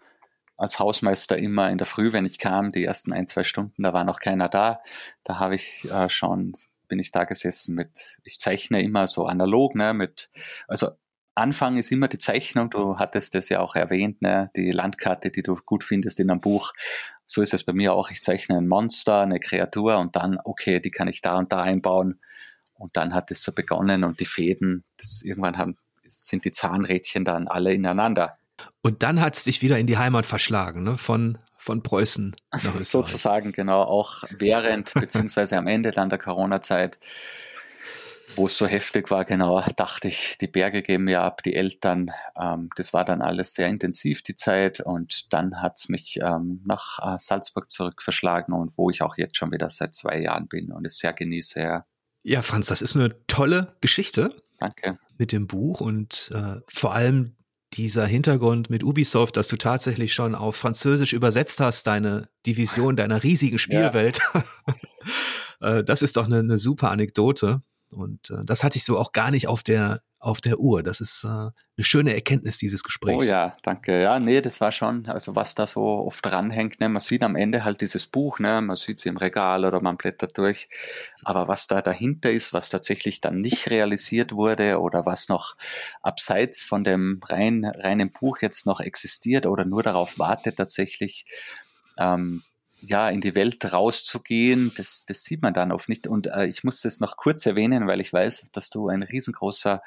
als Hausmeister immer in der Früh, wenn ich kam, die ersten ein, zwei Stunden, da war noch keiner da. Da habe ich äh, schon, bin ich da gesessen mit, ich zeichne immer so analog, ne, mit, also Anfang ist immer die Zeichnung, du hattest das ja auch erwähnt, ne, die Landkarte, die du gut findest in einem Buch. So ist es bei mir auch, ich zeichne ein Monster, eine Kreatur und dann, okay, die kann ich da und da einbauen. Und dann hat es so begonnen und die Fäden, das irgendwann haben, sind die Zahnrädchen dann alle ineinander. Und dann hat es dich wieder in die Heimat verschlagen, ne? Von, von Preußen nach Österreich. Sozusagen, genau, auch während, beziehungsweise am Ende dann der Corona-Zeit, wo es so heftig war, genau, dachte ich, die Berge geben mir ab, die Eltern, ähm, das war dann alles sehr intensiv, die Zeit, und dann hat es mich ähm, nach äh, Salzburg zurück verschlagen und wo ich auch jetzt schon wieder seit zwei Jahren bin und es sehr genieße. Ja, ja Franz, das ist eine tolle Geschichte. Danke. Mit dem Buch und äh, vor allem dieser Hintergrund mit Ubisoft, dass du tatsächlich schon auf Französisch übersetzt hast, deine Division deiner riesigen Spielwelt. Ja. Das ist doch eine, eine super Anekdote. Und das hatte ich so auch gar nicht auf der, auf der Uhr. Das ist äh, eine schöne Erkenntnis dieses Gesprächs. Oh ja, danke. Ja, nee, das war schon, also was da so oft dranhängt, ne? Man sieht am Ende halt dieses Buch, ne? Man sieht sie im Regal oder man blättert durch, aber was da dahinter ist, was tatsächlich dann nicht realisiert wurde oder was noch abseits von dem rein, reinen Buch jetzt noch existiert oder nur darauf wartet tatsächlich, ähm, ja, in die Welt rauszugehen, das, das sieht man dann oft nicht. Und äh, ich muss das noch kurz erwähnen, weil ich weiß, dass du ein riesengroßer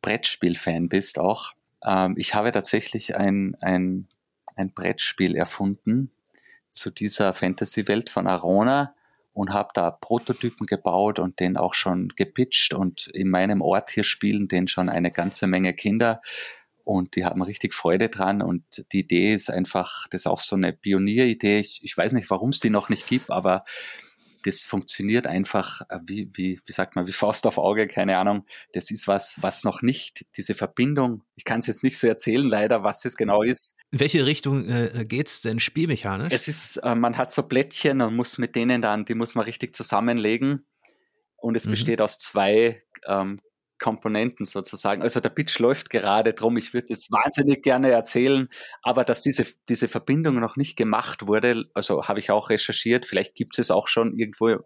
Brettspiel-Fan bist auch. Ähm, ich habe tatsächlich ein, ein, ein Brettspiel erfunden zu dieser Fantasy-Welt von Arona und habe da Prototypen gebaut und den auch schon gepitcht. Und in meinem Ort hier spielen den schon eine ganze Menge Kinder. Und die haben richtig Freude dran und die Idee ist einfach, das ist auch so eine Pionieridee. Ich, ich weiß nicht, warum es die noch nicht gibt, aber das funktioniert einfach, wie, wie, wie sagt man, wie Faust auf Auge, keine Ahnung. Das ist was, was noch nicht, diese Verbindung, ich kann es jetzt nicht so erzählen leider, was es genau ist. In welche Richtung äh, geht's denn spielmechanisch? Es ist, äh, man hat so Plättchen und muss mit denen dann, die muss man richtig zusammenlegen und es mhm. besteht aus zwei ähm, Komponenten sozusagen. Also der Pitch läuft gerade drum. Ich würde das wahnsinnig gerne erzählen, aber dass diese, diese Verbindung noch nicht gemacht wurde, also habe ich auch recherchiert, vielleicht gibt es es auch schon irgendwo,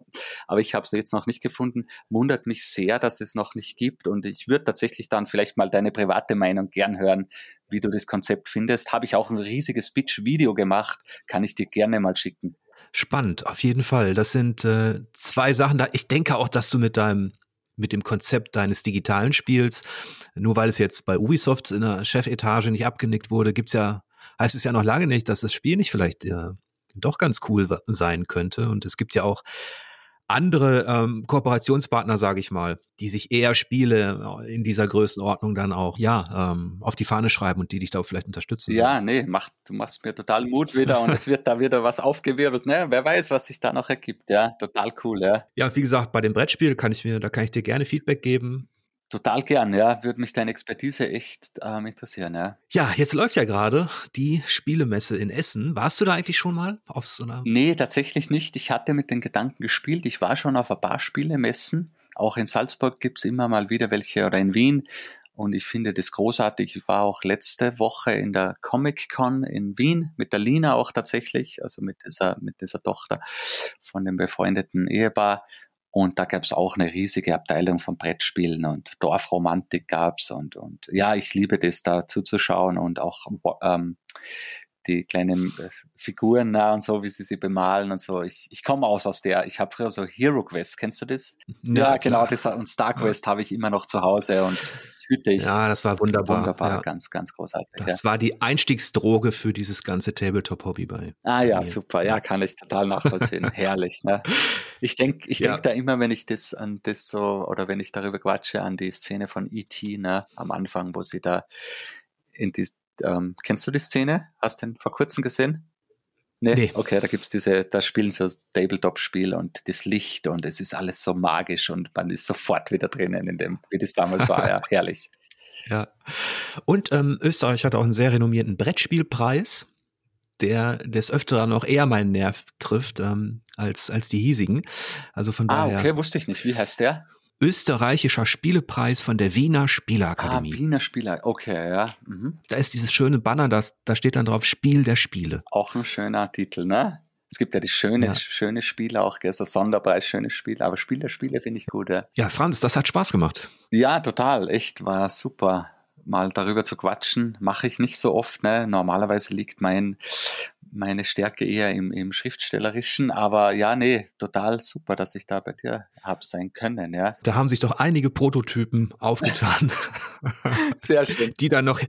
aber ich habe es jetzt noch nicht gefunden, wundert mich sehr, dass es noch nicht gibt und ich würde tatsächlich dann vielleicht mal deine private Meinung gern hören, wie du das Konzept findest. Habe ich auch ein riesiges Pitch-Video gemacht, kann ich dir gerne mal schicken. Spannend, auf jeden Fall. Das sind äh, zwei Sachen da. Ich denke auch, dass du mit deinem mit dem Konzept deines digitalen Spiels. Nur weil es jetzt bei Ubisoft in der Chefetage nicht abgenickt wurde, gibt's ja, heißt es ja noch lange nicht, dass das Spiel nicht vielleicht äh, doch ganz cool w- sein könnte. Und es gibt ja auch andere ähm, Kooperationspartner, sage ich mal, die sich eher Spiele in dieser Größenordnung dann auch ja ähm, auf die Fahne schreiben und die dich da vielleicht unterstützen. Ja, werden. nee, mach, du machst mir total Mut wieder und es wird da wieder was aufgewirbelt. Ne? Wer weiß, was sich da noch ergibt. Ja, total cool. Ja, ja, wie gesagt, bei dem Brettspiel kann ich mir, da kann ich dir gerne Feedback geben. Total gern, ja. Würde mich deine Expertise echt ähm, interessieren, ja. Ja, jetzt läuft ja gerade die Spielemesse in Essen. Warst du da eigentlich schon mal auf so einer? Nee, tatsächlich nicht. Ich hatte mit den Gedanken gespielt. Ich war schon auf ein paar Spielemessen. Auch in Salzburg gibt's immer mal wieder welche oder in Wien. Und ich finde das großartig. Ich war auch letzte Woche in der Comic-Con in Wien mit der Lina auch tatsächlich, also mit dieser, mit dieser Tochter von dem befreundeten Ehepaar. Und da gab's auch eine riesige Abteilung von Brettspielen und Dorfromantik gab's und und ja, ich liebe das, da zuzuschauen und auch ähm, die kleinen Figuren da und so, wie sie sie bemalen und so. Ich ich komme aus aus der, ich habe früher so Hero Quest, kennst du das? Ja, ja genau, das und Star Quest habe ich immer noch zu Hause und das hüte ich. Ja, das war wunderbar. Wunderbar, ja. ganz, ganz großartig. Das ja. war die Einstiegsdroge für dieses ganze Tabletop-Hobby bei. Ah ja, mir. Super, ja, kann ich total nachvollziehen. Herrlich, ne? Ich denke ich denk ja. da immer, wenn ich das an das so, oder wenn ich darüber quatsche, an die Szene von E T, ne, am Anfang, wo sie da in die, ähm, kennst du die Szene? Hast du den vor kurzem gesehen? Nee? nee. Okay, da gibt's diese, da spielen so Tabletop-Spiel und das Licht und es ist alles so magisch und man ist sofort wieder drinnen in dem, wie das damals war, ja, herrlich. Ja. Und ähm, Österreich hat auch einen sehr renommierten Brettspielpreis, der des Öfteren auch eher meinen Nerv trifft ähm, als, als die hiesigen. Also von ah, daher. Ah, okay, wusste ich nicht. Wie heißt der? Österreichischer Spielepreis von der Wiener Spielerakademie. Ah, Wiener Spieler, okay, ja. Mhm. Da ist dieses schöne Banner, das, da steht dann drauf Spiel der Spiele. Auch ein schöner Titel, ne? Es gibt ja die schöne, ja. schöne Spiele auch, gell? So Sonderpreis, schönes Spiel, aber Spiel der Spiele finde ich gut, ja. Ja, Franz, das hat Spaß gemacht. Ja, total, echt, war super. Mal darüber zu quatschen, mache ich nicht so oft. Ne? Normalerweise liegt mein, meine Stärke eher im, im Schriftstellerischen. Aber ja, nee, total super, dass ich da bei dir hab sein können. Ja. Da haben sich doch einige Prototypen aufgetan. Sehr schön. Die dann noch,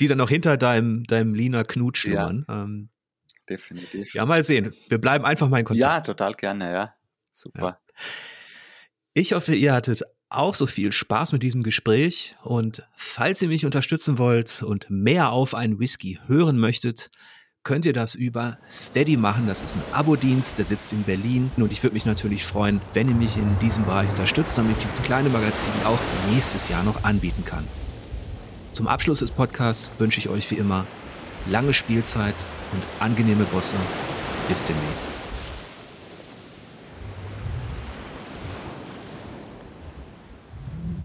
die dann noch hinter deinem, deinem Lina Knuth schlummern. Ja, ähm, definitiv. Ja, mal sehen. Wir bleiben einfach mal in Kontakt. Ja, total gerne. Ja, super. Ja. Ich hoffe, ihr hattet auch so viel Spaß mit diesem Gespräch und falls ihr mich unterstützen wollt und mehr auf einen Whisky hören möchtet, könnt ihr das über Steady machen. Das ist ein Abo-Dienst, der sitzt in Berlin und ich würde mich natürlich freuen, wenn ihr mich in diesem Bereich unterstützt, damit ich dieses kleine Magazin auch nächstes Jahr noch anbieten kann. Zum Abschluss des Podcasts wünsche ich euch wie immer lange Spielzeit und angenehme Bosse. Bis demnächst.